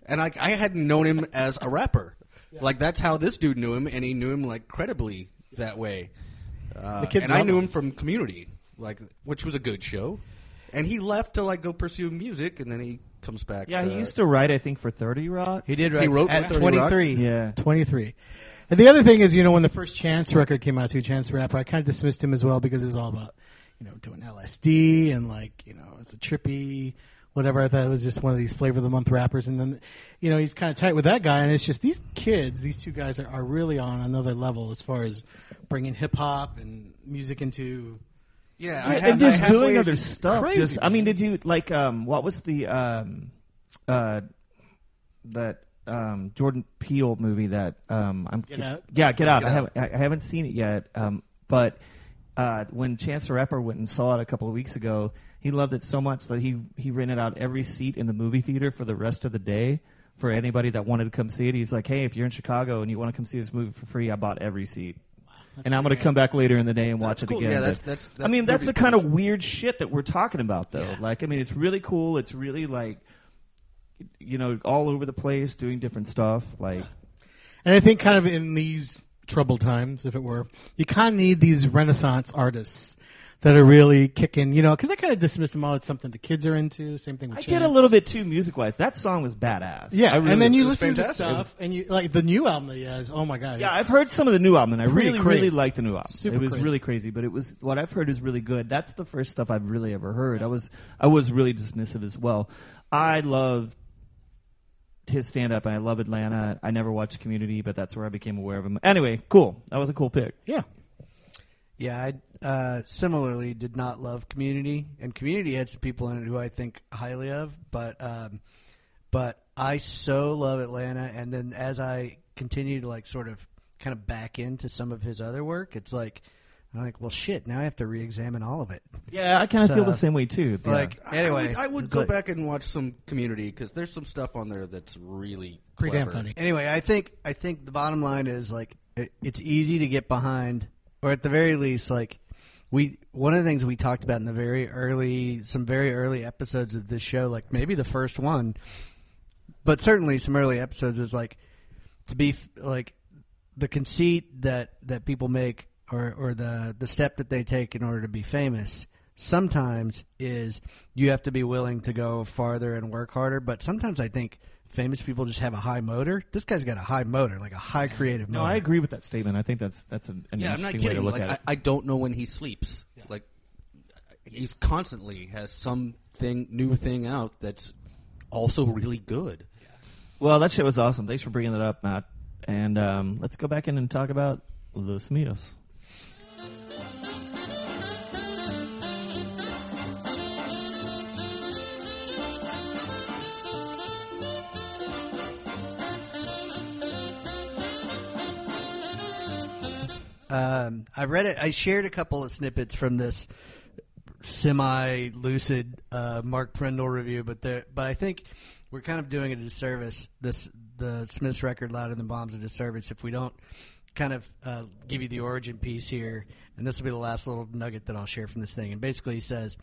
And I hadn't known him as a rapper. Yeah. Like, that's how this dude knew him, and he knew him, like, credibly that way. I knew him from Community, like, which was a good show. And he left to, like, go pursue music, and then he... comes back. Yeah, he used to write, I think, for 30 Rock. He did write. He wrote at 23. Rock? Yeah, 23. And the other thing is, when the first Chance record came out, Chance the Rapper, I kind of dismissed him as well because it was all about, doing LSD and like, it's a trippy whatever. I thought it was just one of these flavor of the month rappers, and then, he's kind of tight with that guy, and it's just these two guys are really on another level as far as bringing hip hop and music into. Yeah, and just doing other stuff. Crazy, just, I mean, did you like what was the Jordan Peele movie that Get Out? Yeah, Get Out. I haven't seen it yet. But when Chance the Rapper went and saw it a couple of weeks ago, he loved it so much that he rented out every seat in the movie theater for the rest of the day for anybody that wanted to come see it. He's like, hey, if you're in Chicago and you want to come see this movie for free, I bought every seat. That's and I'm going to come back later in the day and watch it again. Yeah, that's I mean, that's the kind of weird shit that we're talking about, though. Yeah. Like, I mean, it's really cool. It's really, like, you know, all over the place, doing different stuff. Like, and I think kind of in these troubled times, if it were, you kind of need these Renaissance artists that are really kicking, you know, because I kind of dismissed them all as something the kids are into. Same thing with Chance. I did a little bit too music-wise. That song was badass. Yeah, really, and then you listen to stuff, and you like the new album that he has. Oh, my God. Yeah, I've heard some of the new album, and I really liked the new album. Super really crazy, but it was what I've heard is really good. That's the first stuff I've really ever heard. Yeah. I was really dismissive as well. I love his stand-up, and I love Atlanta. I never watched Community, but that's where I became aware of him. Anyway, cool. That was a cool pick. Yeah. Yeah, I similarly did not love Community, and Community had some people in it who I think highly of, but I so love Atlanta, and then as I continue to like sort of kind of back into some of his other work, it's like I'm like, well, shit, now I have to re-examine all of it. Yeah, I kind of feel the same way too. Like anyway, I would go back and watch some Community because there's some stuff on there that's really pretty damn funny. Anyway, I think the bottom line is like it's easy to get behind. Or at the very least, like one of the things we talked about in the very early episodes of this show, like maybe the first one, but certainly some early episodes is like to be like the conceit that people make or the step that they take in order to be famous sometimes is you have to be willing to go farther and work harder. But sometimes I think famous people just have a high motor. This guy's got a high motor, like a high creative motor. No, I agree with that statement. I think that's an interesting way to look at it. I don't know when he sleeps. Yeah. Like, he's constantly has new thing out that's also really good. Yeah. Well, that shit was awesome. Thanks for bringing that up, Matt. And let's go back in and talk about The Smiths. I read it. I shared a couple of snippets from this semi-lucid Mark Prindle review, but I think we're kind of doing a disservice. The Smiths record "Louder Than Bombs" a disservice if we don't kind of give you the origin piece here. And this will be the last little nugget that I'll share from this thing. And basically, he says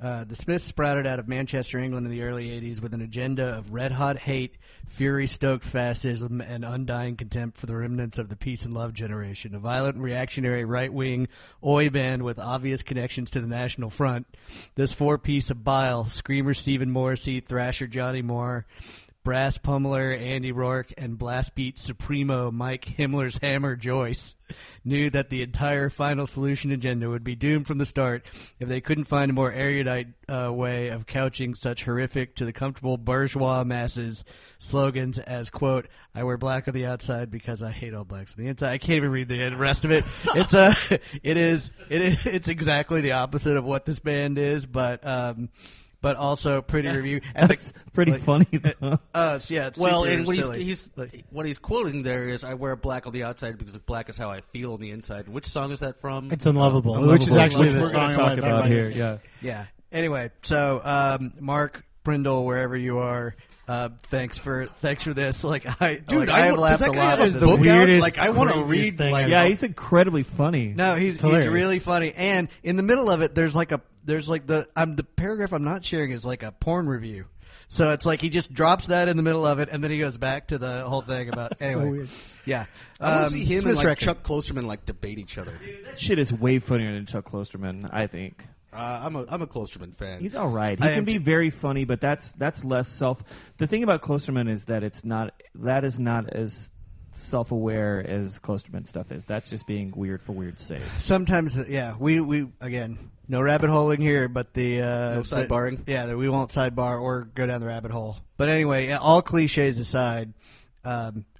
the Smiths sprouted out of Manchester, England, in the early '80s with an agenda of red-hot hate, fury-stoked fascism, and undying contempt for the remnants of the peace and love generation, a violent, reactionary, right-wing oi band with obvious connections to the National Front. This four-piece of bile, screamer Stephen Morrissey, thrasher Johnny Marr, brass pummeler Andy Rourke, and blast beat supremo Mike Himmler's Hammer Joyce, knew that the entire Final Solution agenda would be doomed from the start if they couldn't find a more erudite way of couching such horrific to the comfortable bourgeois masses slogans as, quote, I wear black on the outside because I hate all blacks on the inside. I can't even read the rest of it. It's exactly the opposite of what this band is, but also pretty review. And that's pretty funny. Yeah, it's well, and what he's quoting there is, I wear black on the outside because black is how I feel on the inside. Which song is that from? It's Unlovable, which is actually the song we're talking about here. Yeah. Anyway, so Mark Prindle, wherever you are, thanks for this. I laughed a lot. Is the weirdest. I want to read. He's incredibly funny. No, he's really funny. And in the middle of it, the paragraph I'm not sharing is like a porn review. So it's like he just drops that in the middle of it, and then he goes back to the whole thing about anyway. So weird. Yeah, I want to see him and Chuck Klosterman debate each other. Dude, that shit is way funnier than Chuck Klosterman, I think. I'm a Klosterman fan. He's all right. He can be very funny, but that's less self. The thing about Klosterman is that that is not as self-aware as Klosterman stuff is. That's just being weird for weird's sake. Sometimes, yeah. We again. No rabbit holing here, but no sidebarring. We won't sidebar or go down the rabbit hole. But anyway, all cliches aside,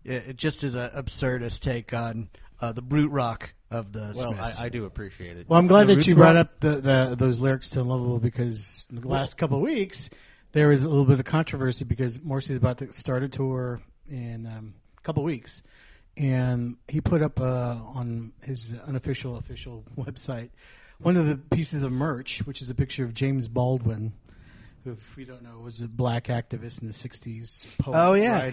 it just is an absurdist take on the brute rock of the Smiths. Well, I do appreciate it. Well, I'm glad that you brought up those lyrics to Unlovable because in the last couple of weeks, there was a little bit of controversy because Morrissey's about to start a tour in a couple of weeks. And he put up on his unofficial official website one of the pieces of merch, which is a picture of James Baldwin, who, if we don't know, was a black activist in the 60s. Poet, oh, yeah.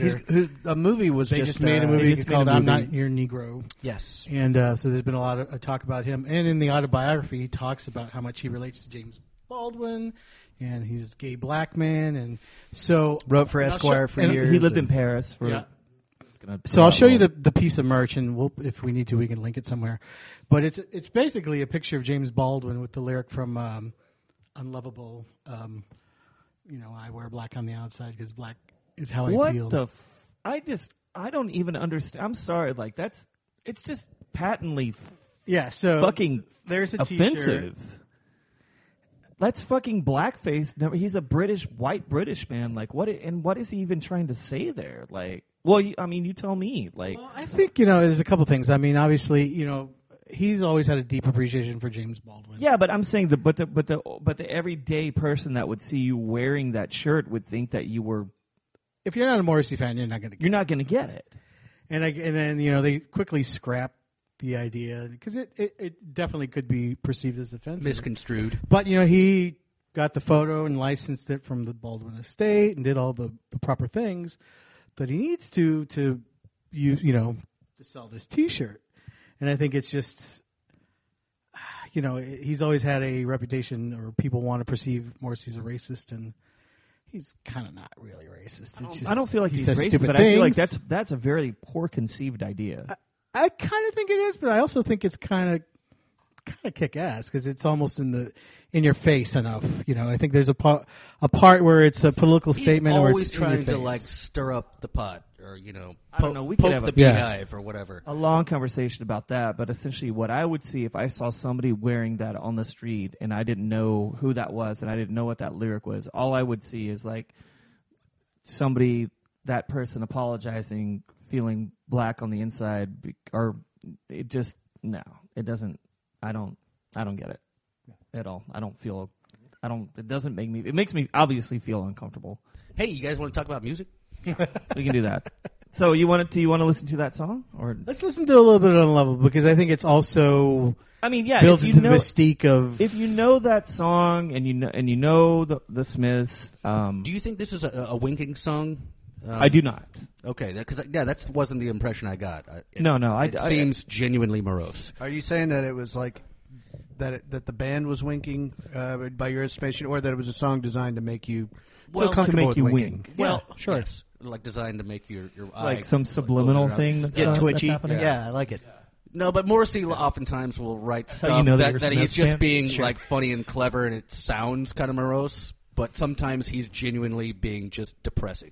A movie was they just made a movie called I'm Not Your Negro. Yes. And so there's been a lot of talk about him. And in the autobiography, he talks about how much he relates to James Baldwin. And he's a gay black man. And so wrote for Esquire for years. He lived in Paris for yeah. So I'll show you the piece of merch, and we'll, if we need to, we can link it somewhere. But it's basically a picture of James Baldwin with the lyric from Unlovable, you know, I wear black on the outside because black is how I feel. What the I don't even understand. I'm sorry. Like, it's just patently so fucking there's a offensive. T-shirt. Let's fucking blackface. No, he's a white British man. Like, what is he even trying to say there? Like, well, I mean, you tell me. Like, well, I think, you know, there's a couple things. I mean, obviously, you know, he's always had a deep appreciation for James Baldwin. Yeah, but I'm saying the everyday person that would see you wearing that shirt would think that you were. If you're not a Morrissey fan, you're not going to get it. And then you know they quickly scrapped the idea because it definitely could be perceived as offensive, misconstrued. But you know he got the photo and licensed it from the Baldwin estate and did all the proper things that he needs to use, you know, to sell this T-shirt. And I think it's just, you know, he's always had a reputation, or people want to perceive Morrissey as a racist, and he's kind of not really racist. I don't feel like he's racist, but I feel like that's a very poor conceived idea. I kind of think it is, but I also think it's kind of kick ass because it's almost in your face enough. You know, I think there's a part where it's a political statement, or it's trying to like stir up the pot, or you know, I don't know. We could have the beehive or whatever. A long conversation about that, but essentially, what I would see if I saw somebody wearing that on the street and I didn't know who that was and I didn't know what that lyric was, all I would see is like somebody, that person apologizing. Feeling black on the inside, or it just no, it doesn't. I don't get it at all. It doesn't make me. It makes me obviously feel uncomfortable. Hey, you guys want to talk about music? We can do that. So you want to listen to that song, or let's listen to a little bit of Unlovable because I think it's also. I mean, yeah, built into the mystique of if you know that song and you know the Smiths. Do you think this is a winking song? I do not. Okay, because that wasn't the impression I got. It seems genuinely morose. Are you saying that it was like that the band was winking by your estimation, or that it was a song designed to make you wink? Well, yeah, sure. Yes. Like designed to make your it's eye like some subliminal thing. That's twitchy. That's happening. Yeah, I like it. Yeah. No, but Morrissey oftentimes will write stuff that he's just being like funny and clever, and it sounds kind of morose. But sometimes he's genuinely being just depressing.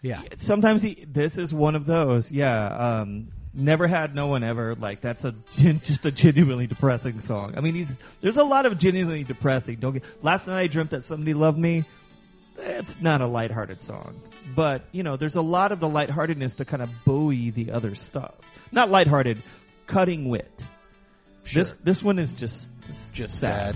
Yeah. Sometimes this is one of those. Yeah. Never had no one ever. Like that's just a genuinely depressing song. I mean, there's a lot of genuinely depressing. Last night I dreamt that somebody loved me. That's not a lighthearted song. But, you know, there's a lot of the lightheartedness to kind of buoy the other stuff. Not lighthearted, cutting wit. Sure. This one is just sad.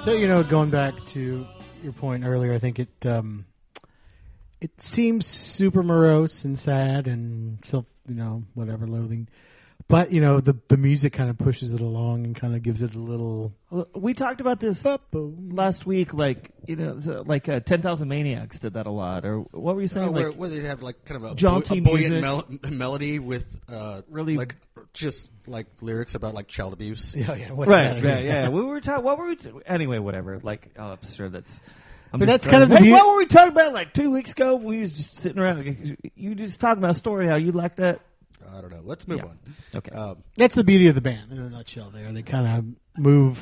So, you know, going back to your point earlier, I think it seems super morose and sad and self, you know, whatever, loathing. But, you know, the music kind of pushes it along and kind of gives it a little... We talked about this last week, like, you know, like 10,000 Maniacs did that a lot. Or what were you saying? Where they'd have, like, kind of a buoyant melody with really like just like lyrics about, like, child abuse. Yeah, yeah. Right, yeah. We were talking... Anyway, whatever. Like, oh, I'm sure that's... But that's kind of the... Hey, what were we talking about, like, 2 weeks ago? We was just sitting around. Like, you just talking about a story, how you like that. I don't know. Let's move on. Okay. That's the beauty of the band in a nutshell. There, they kind of move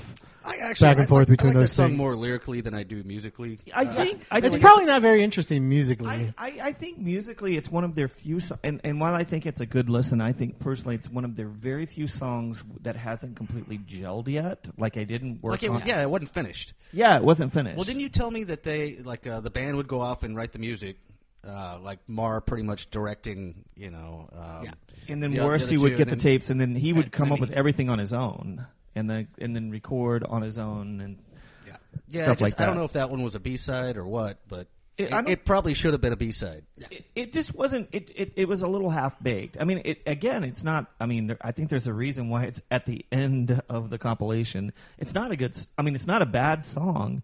back and forth between those things. I like the song more lyrically than I do musically. I think it's probably not very interesting musically. I think musically it's one of their few songs. And while I think it's a good listen, I think personally it's one of their very few songs that hasn't completely gelled yet. Like I didn't work on it. Yeah, it wasn't finished. Yeah, it wasn't finished. Well, didn't you tell me that they like the band would go off and write the music? Like Marr pretty much directing, you know. And then Morrissey would get the tapes, and then he would come up with everything on his own, and then record on his own, and stuff like that. I don't know if that one was a B-side or what, but it probably should have been a B-side. It just wasn't. It was a little half-baked. I mean, it's not. I mean, I think there's a reason why it's at the end of the compilation. It's not a good. I mean, it's not a bad song.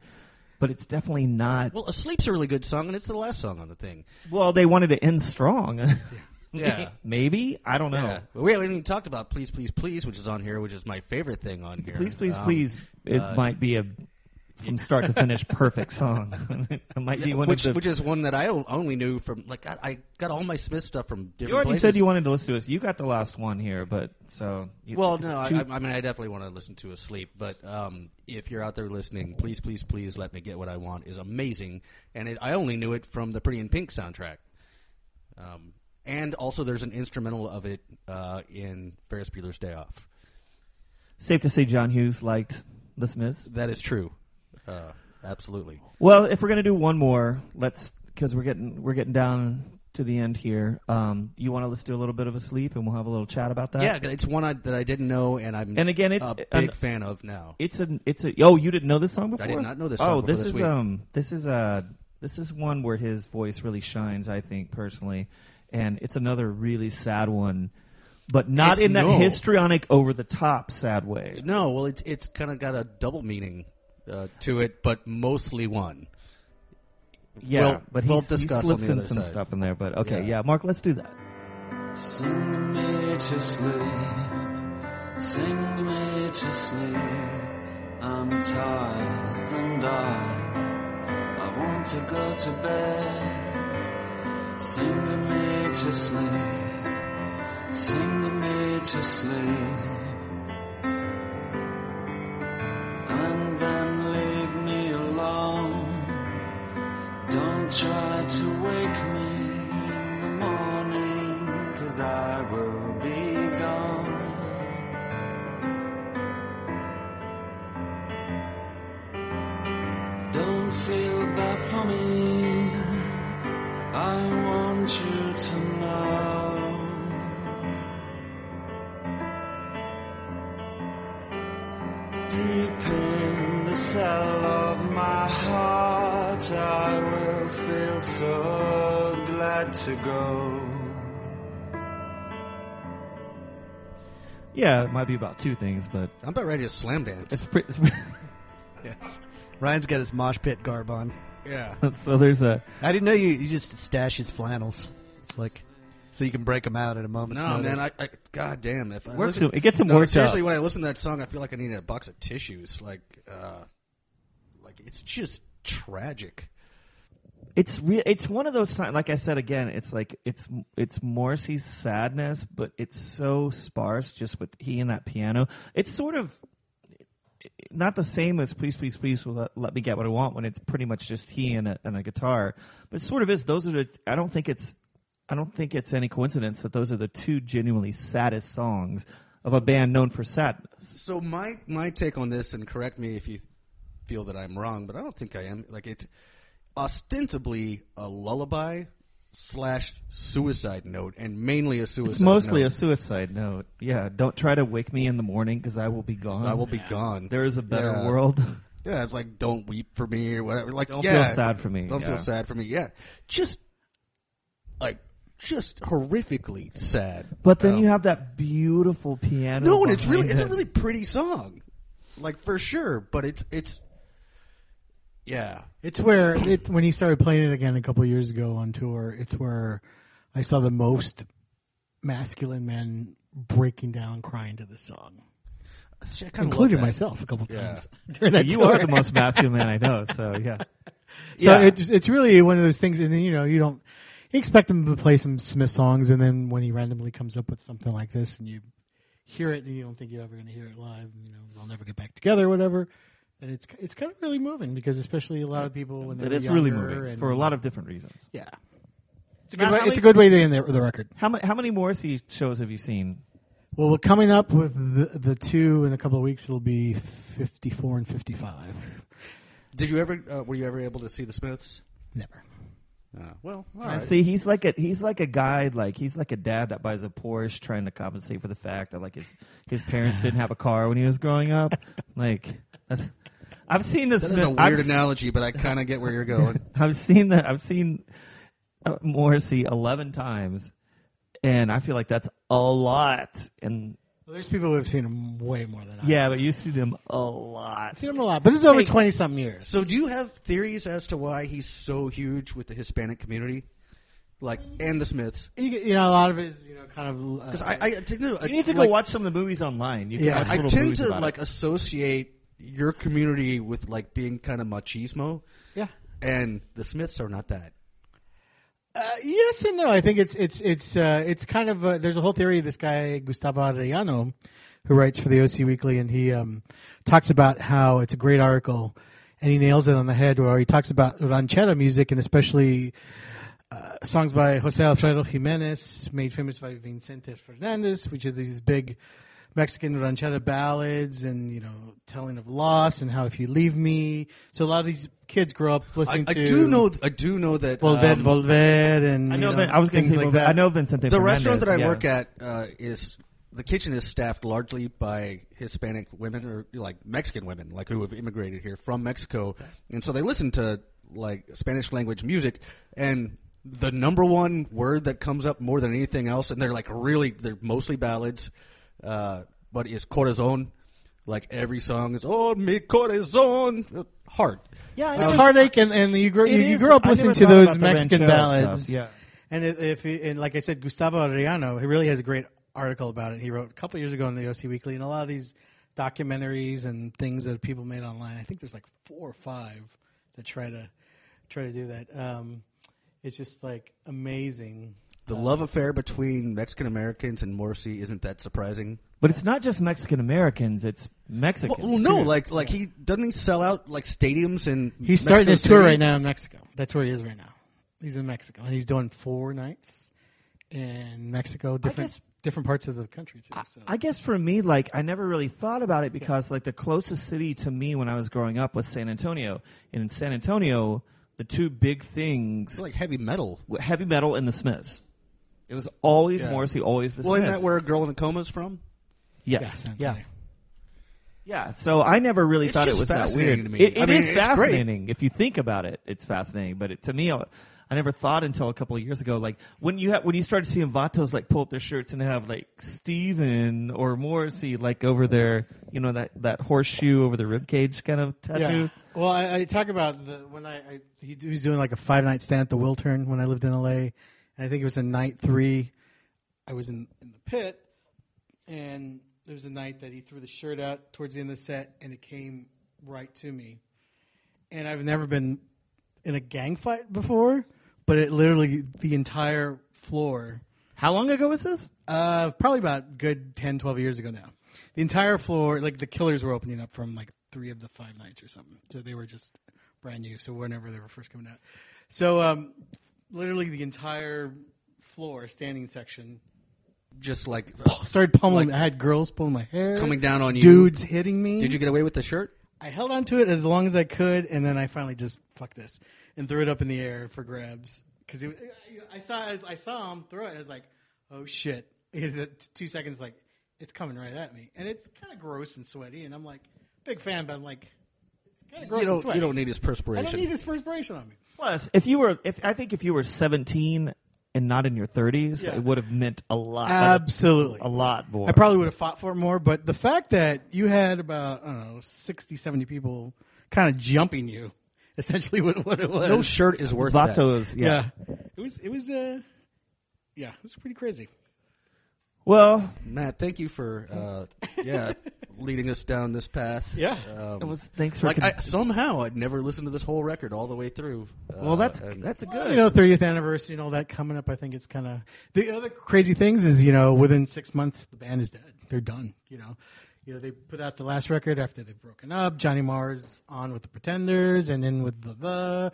But it's definitely not... Well, Asleep's a really good song, and it's the last song on the thing. Well, they wanted to end strong. Yeah. Maybe? I don't know. Yeah. We haven't even talked about Please, Please, Please, which is on here, which is my favorite thing on here. Please, Please, Please. It might be a... From start to finish, perfect song. It might be one of the... Which is one that I only knew from... Like, I got all my Smith stuff from different places. You already said you wanted to listen to us. You got the last one here, but so... I definitely want to listen to Asleep, but if you're out there listening, Please, Please, Please Let Me Get What I Want is amazing, and I only knew it from the Pretty in Pink soundtrack. And also there's an instrumental of it in Ferris Bueller's Day Off. Safe to say John Hughes liked The Smiths? That is true. Absolutely. Well, if we're gonna do one more, let's because we're getting down to the end here. You want to let's do a little bit of a sleep, and we'll have a little chat about that. Yeah, it's one that I didn't know, and it's a big fan of now. Oh, you didn't know this song before? I did not know this song. This is one where his voice really shines, I think personally, and it's another really sad one. But not in that histrionic, over the top sad way. No, well, it's kind of got a double meaning. To it, but mostly one. Yeah, but he slips in some stuff in there. But okay, yeah, Mark, let's do that. Sing to me to sleep, sing to me to sleep. I'm tired and I want to go to bed. Sing to me to sleep, sing to me to sleep. And then leave me alone. Don't try to wake me in the morning, 'cause I will be gone. Don't feel bad for me, I want you to know. Deep in the cell of my heart, I will feel so glad to go. Yeah, it might be about two things, but... I'm about ready to slam dance. Yes. Ryan's got his mosh pit garb on. Yeah. So there's a... I didn't know you just stash his flannels. Like... So you can break them out at a moment's notice. No, man, God damn. It gets him worked seriously, up. When I listen to that song, I feel like I need a box of tissues. Like it's just tragic. It's one of those times, like I said again, it's like it's Morrissey's sadness, but it's so sparse just with he and that piano. It's sort of not the same as Please, Please, Please Let Me Get What I Want when it's pretty much just he and a guitar. But it sort of is. Those are the... I don't think it's any coincidence that those are the two genuinely saddest songs of a band known for sadness. So my take on this, and correct me if you feel that I'm wrong, but I don't think I am. Like it's ostensibly a lullaby / suicide note, and mainly a suicide note. It's mostly a suicide note. Yeah, don't try to wake me in the morning because I will be gone. I will be gone. There is a better world. Yeah, it's like don't weep for me or whatever. Like, don't feel sad for me. Don't feel sad for me. Yeah, just like... just horrifically sad. But then you have that beautiful piano. No, and it's a really pretty song, like for sure. But it's yeah, it's where when he started playing it again a couple of years ago on tour. It's where I saw the most masculine men breaking down, crying to the song. See, including myself a couple times. Yeah. That you tour. Are the most masculine man I know, so yeah. So it's really one of those things, and then you expect him to play some Smith songs, and then when he randomly comes up with something like this, and you hear it, and you don't think you're ever going to hear it live, and, they'll never get back together, or whatever. And it's kind of really moving because, especially a lot of people when they're younger, really moving and, for a lot of different reasons. Yeah, it's a good way to end the record. How many Morrissey shows have you seen? Well, we're coming up with the two in a couple of weeks. It'll be 54 and 55. Did you ever? Were you ever able to see the Smiths? Never. Well, all right. See, he's like a guy, like he's like a dad that buys a Porsche, trying to compensate for the fact that like his parents didn't have a car when he was growing up. I've seen this. That's a weird analogy, but I kind of get where you're going. I've seen Morrissey 11 times. And I feel like that's a lot. And there's people who have seen him way more than I have. Yeah, but you see them a lot. I've seen him a lot, but it's over 20-something years. So do you have theories as to why he's so huge with the Hispanic community? Like, and the Smiths. A lot of it is, kind of... Because I tend to... You need to go watch some of the movies online. You can watch little movies about it. I tend to, associate your community with, being kind of machismo. Yeah. And the Smiths are not that. Yes and no. I think it's kind of there's a whole theory of this guy Gustavo Arellano, who writes for the OC Weekly, and he talks about how it's a great article, and he nails it on the head. Where he talks about ranchera music and especially songs by Jose Alfredo Jimenez, made famous by Vicente Fernandez, which are these big Mexican ranchera ballads and, telling of loss and how if you leave me. So a lot of these kids grow up listening to... I do know that... Volver, and I was going to say like that. I know Vicente Fernandez. The restaurant that I work at is... The kitchen is staffed largely by Hispanic women or, Mexican women, who have immigrated here from Mexico. Okay. And so they listen to, Spanish language music, and the number one word that comes up more than anything else, and they're, they're mostly ballads... but it's corazón. Every song is mi corazón, heart. Yeah, it's heartache, and you grow up listening to those Mexican ballads. Yeah. And like I said, Gustavo Arellano, he really has a great article about it. He wrote a couple years ago in the OC Weekly, and a lot of these documentaries and things that people made online. I think there's 4 or 5 that try to do that. It's just amazing. The love affair between Mexican-Americans and Morrissey isn't that surprising. But it's not just Mexican-Americans, it's Mexicans. Well, no, too. He doesn't sell out stadiums in Mexico. He's starting his tour right now in Mexico. That's where he is right now. He's in Mexico, and he's doing 4 nights in Mexico, different parts of the country too. So. I guess for me, I never really thought about it because the closest city to me when I was growing up was San Antonio. And in San Antonio, the two big things... It's heavy metal and the Smiths. It was always Morrissey, always the Smiths. Well, isn't that where A Girl in a Coma is from? Yes. Yeah. Yeah, so I never really thought it was that weird. To me. It is fascinating. Great. If you think about it, it's fascinating. But to me, I never thought until a couple of years ago, when you started seeing Vatos, pull up their shirts and have, Steven or Morrissey, over their, that horseshoe over the ribcage kind of tattoo. Yeah. Well, I talk about when he was doing, a 5-night stand at the Wiltern when I lived in L.A., I think it was in night 3. I was in the pit, and there was a night that he threw the shirt out towards the end of the set, and it came right to me. And I've never been in a gang fight before, but it literally the entire floor. How long ago was this? Probably about a good 10, 12 years ago now. The entire floor, the Killers were opening up from 3 of the 5 nights or something. So they were just brand new. So whenever they were first coming out. So, literally the entire floor, standing section. Just started pummeling. I had girls pulling my hair. Coming down on you. Dudes hitting me. Did you get away with the shirt? I held on to it as long as I could, and then I finally just, fuck this, and threw it up in the air for grabs. Because I saw him throw it, and I was like, oh, shit. 2 seconds, it's coming right at me. And it's kind of gross and sweaty, and I'm big fan, but I'm it's kind of gross and sweaty. You don't need his perspiration. I don't need his perspiration on me. Plus, if I think if you were 17 and not in your 30s, it would have meant a lot. Absolutely. A lot more. I probably would have fought for it more, but the fact that you had about, I don't know, 60, 70 people kind of jumping you, essentially what it was. No shirt is worth that. Vatos, yeah. It was pretty crazy. Well, Matt, thank you for leading us down this path. Yeah, it was. Thanks for somehow I'd never listened to this whole record all the way through. Well, that's a good 30th anniversary and all that coming up. I think it's kind of the other crazy things is within 6 months the band is dead. They're done. They put out the last record after they've broken up. Johnny Marr's on with the Pretenders and then with and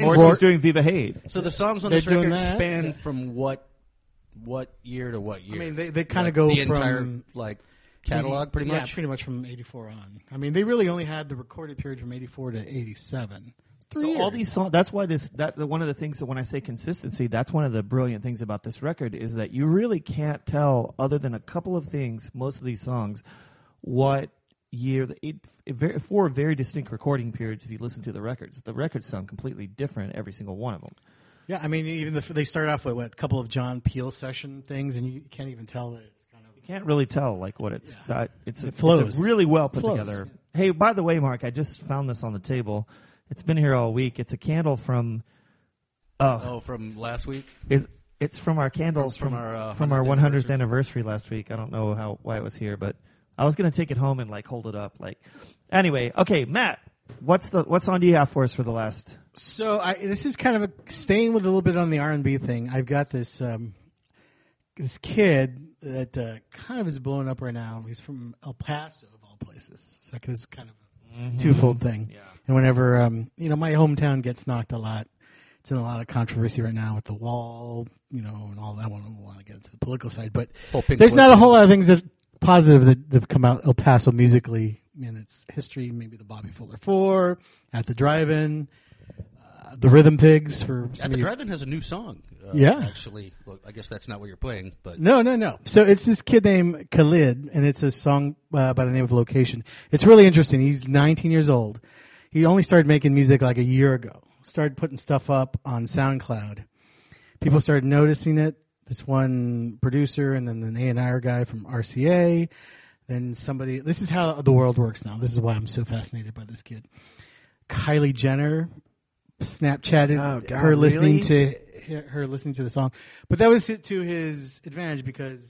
Morrissey's doing Viva Hate. So the songs on this record span from what year to what year? I mean, they kind of go the entire from, catalog, pretty much. Yeah, pretty much from '84 on. I mean, they really only had the recorded period from '84 to '87. So all these songs. That's why one of the things that when I say consistency, that's one of the brilliant things about this record is that you really can't tell, other than a couple of things, most of these songs, what year. Four very distinct recording periods. If you listen to the records, sound completely different every single one of them. Yeah, I mean, even they start off with a couple of John Peel session things, and you can't even tell that it's kind of. You can't really tell what it's. Yeah. It flows. It's really well put together. Yeah. Hey, by the way, Mark, I just found this on the table. It's been here all week. It's a candle from. From last week. It's from our candles from our 100th anniversary last week. I don't know why it was here, but I was going to take it home and hold it up. Anyway, okay, Matt. What's on do you have for us for the last? So this is kind of staying with a little bit on the R&B thing. I've got this this kid that kind of is blowing up right now. He's from El Paso of all places. So it's kind of a twofold thing. Yeah. And whenever my hometown gets knocked a lot, it's in a lot of controversy right now with the wall, and all that. I don't want to get into the political side, but there's not a whole lot of things that positive that have come out El Paso musically. In its history, maybe the Bobby Fuller 4, At The Drive-In, the Rhythm Pigs. At The Drive-In has a new song. Actually, I guess that's not what you're playing, but no. So it's this kid named Khalid, and it's a song by the name of Location. It's really interesting. He's 19 years old. He only started making music a year ago. Started putting stuff up on SoundCloud. People started noticing it. This one producer, and then an A&R guy from RCA. Then somebody – this is how the world works now. This is why I'm so fascinated by this kid. Kylie Jenner Snapchatted her listening to the song. But that was to his advantage because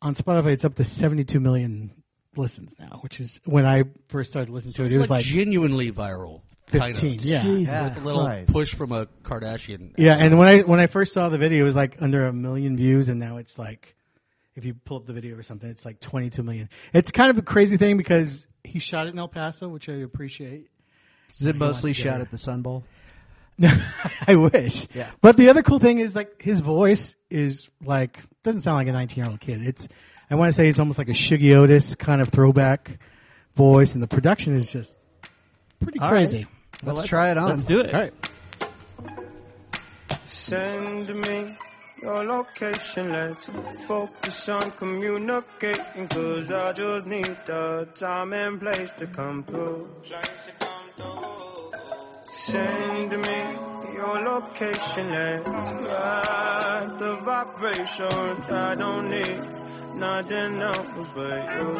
on Spotify it's up to 72 million listens now, which is when I first started listening to it. It was genuinely viral. 15, yeah. Jesus Christ. A little push from a Kardashian. Yeah, and when I first saw the video, it was under 1 million views, and now it's if you pull up the video or something, it's 22 million. It's kind of a crazy thing because he shot it in El Paso, which I appreciate. Is it mostly shot at the Sun Bowl? No, I wish. Yeah. But the other cool thing is his voice is doesn't sound like a 19-year-old kid. I want to say it's almost like a Shuggy Otis kind of throwback voice, and the production is just pretty crazy. Right. Well, let's try it on. Let's do it. All right. Send me your location, let's focus on communicating, cause I just need the time and place to come through. Send me your location, let's ride the vibrations. I don't need nothing else but you.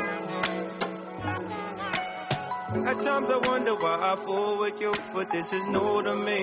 At times I wonder why I fool with you, but this is new to me.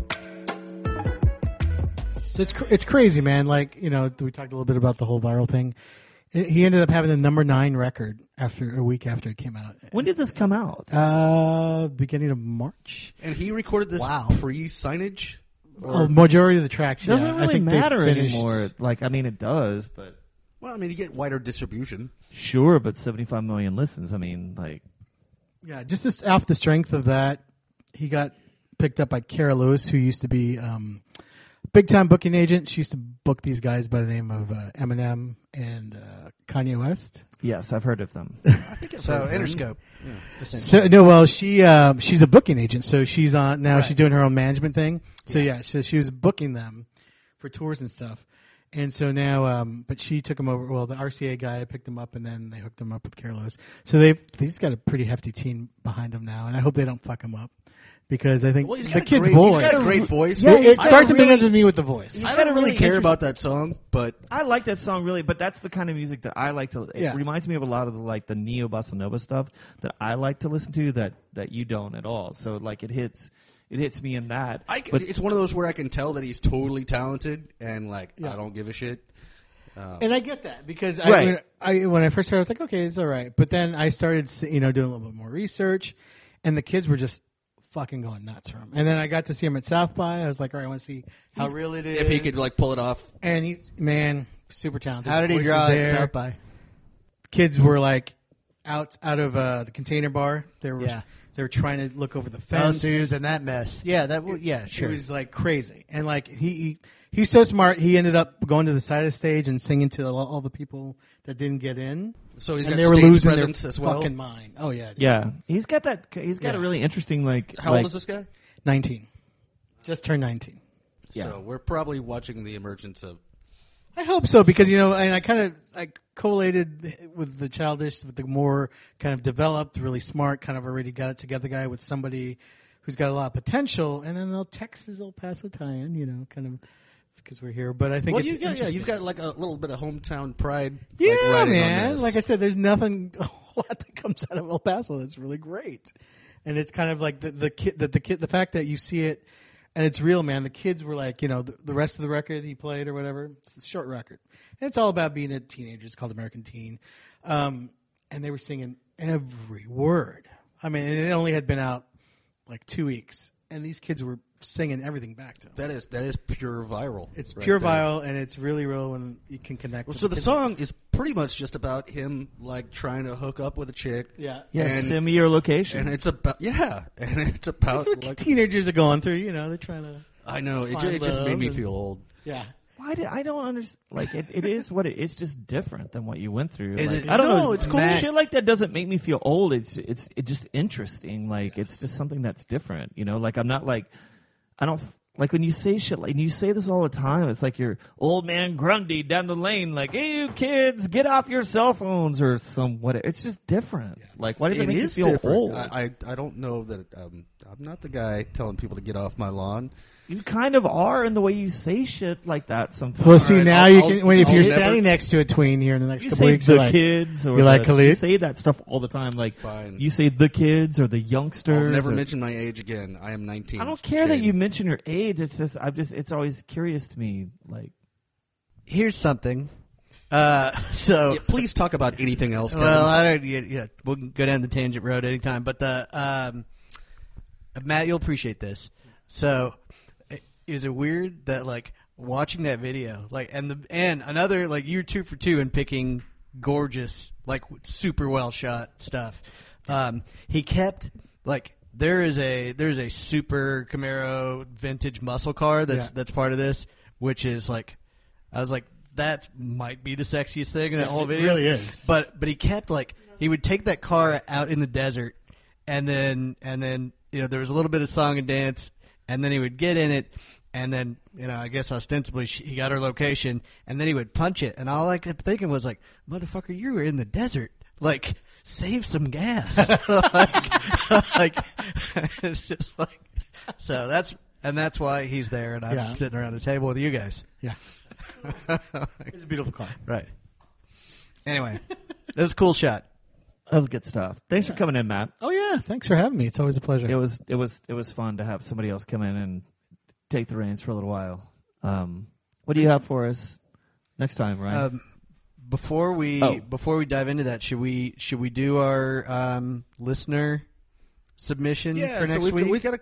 So it's crazy, man. We talked a little bit about the whole viral thing. He ended up having the number 9 record a week after it came out. When did this come out? Beginning of March. And he recorded this pre-signage? Or majority of the tracks. It doesn't really matter anymore. It does, but... Well, you get wider distribution. Sure, but 75 million listens. Yeah, just this, off the strength of that, he got picked up by Kara Lewis, who used to be... big-time booking agent. She used to book these guys by the name of Eminem and Kanye West. Yes, I've heard of them. I think it's so Interscope. Yeah, so no, well, she's a booking agent, so she's on now. Right. She's doing her own management thing. So yeah, so she was booking them for tours and stuff. And so now, but she took him over. Well, the RCA guy picked him up, and then they hooked him up with Kara Lewis. So they've got a pretty hefty team behind him now, and I hope they don't fuck him up because I think the kid's voice. He's got a great voice. Yeah, it starts and begins with me with the voice. I don't really care about that song, but I like that song really. But that's the kind of music that I like to. It reminds me of a lot of the neo bossa nova stuff that I like to listen to that you don't at all. So like it hits. It hits me in that. It's one of those where I can tell that he's totally talented and, I don't give a shit. And I get that because when I first started, I was like, okay, it's all right. But then I started, doing a little bit more research, and the kids were just fucking going nuts for him. And then I got to see him at South By. I was like, all right, I want to see how real it is. If he could, pull it off. And he's super talented. How did he draw at South By? Kids were, out of the Container Bar. There was. Yeah. They were trying to look over the fence. Dudes and that mess. Yeah, sure. It was crazy, and he's so smart. He ended up going to the side of the stage and singing to all the people that didn't get in. So he's got stage presence as well. Fucking mind. Oh yeah. Yeah, he's got that. He's got a really interesting How old is this guy? 19. Just turned 19. Yeah. So we're probably watching the emergence of. I hope so because and I kind of collated with the Childish, with the more kind of developed, really smart, kind of already got it together guy with somebody who's got a lot of potential, and then Texas, El Paso tie-in, kind of because we're here. But I think it's interesting. Yeah, you've got a little bit of hometown pride. Yeah, man. Like I said, there's nothing a whole lot that comes out of El Paso that's really great, and it's kind of like the fact that you see it. And it's real, man. The kids were the rest of the record he played or whatever. It's a short record. And it's all about being a teenager. It's called American Teen. And they were singing every word. I mean, and it only had been out 2 weeks. And these kids were singing everything back to him. That is pure viral. It's right pure there. Viral, and it's really real when you can connect. Well, so the song is pretty much just about him trying to hook up with a chick. Yeah, yeah. Send me your location. And it's about That's what teenagers are going through. They're trying to. I know it just made me feel old. Yeah. Why I don't understand. It is what it is. Just different than what you went through. I don't know. It's cool. Shit like that doesn't make me feel old. It's just interesting. It's just something that's different. I'm not I don't when you say shit and you say this all the time. It's like your old man Grundy down the lane. Hey, you kids, get off your cell phones or some whatever. It's just different. Yeah. Why does it make you feel different. Old? I don't know that. I'm not the guy telling people to get off my lawn. You kind of are in the way you say shit like that sometimes. Well, see, now you can. If you're standing next to a tween here in the next couple weeks, the kids or you say that stuff all the time. Fine. You say the kids or the youngsters. I'll never mention my age again. I am 19. I don't care that you mention your age. It's just, it's always curious to me. Here's something. So yeah, please talk about anything else. Kevin. Well, I don't. Yeah, we'll go down the tangent road anytime. But Matt, you'll appreciate this. So. Is it weird that watching that video and another you're 2 for 2 in picking gorgeous super well shot stuff. He kept there's a super Camaro vintage muscle car that's part of this, which is I was that might be the sexiest thing in that whole video. It really is. But he kept he would take that car out in the desert and then there was a little bit of song and dance and then he would get in it. And then, I guess ostensibly he got her location, and then he would punch it. And all I kept thinking was motherfucker, you were in the desert. Save some gas. It's just so that's why he's there, and I'm sitting around the table with you guys. Yeah. It's a beautiful car. Right. Anyway, that was a cool shot. That was good stuff. Thanks for coming in, Matt. Oh, yeah. Thanks for having me. It's always a pleasure. It was fun to have somebody else come in and take the reins for a little while. What do you have for us next time, Ryan? Before we dive into that, should we do our listener submission for next week? We've got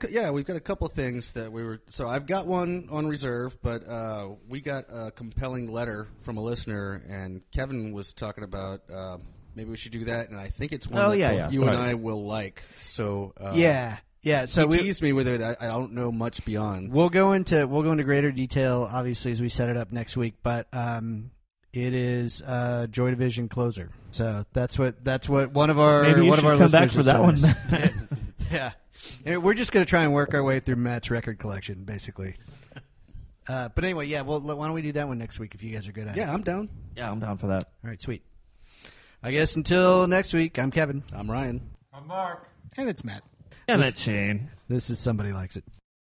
a couple things that we were. So I've got one on reserve, but we got a compelling letter from a listener, and Kevin was talking about maybe we should do that, and I think it's one you and I will like. So Yeah, so he teased me with it. I don't know much beyond. We'll go into greater detail, obviously, as we set it up next week. But it is Joy Division closer. So that's what one of our come back for that one. Yeah, and we're just going to try and work our way through Matt's record collection, basically. But anyway, yeah. Well, why don't we do that one next week if you guys are good at it? Yeah, I'm down. Yeah, I'm down for that. All right, sweet. I guess until next week, I'm Kevin. I'm Ryan. I'm Mark. And it's Matt. And it's Shane. This is Somebody Likes It.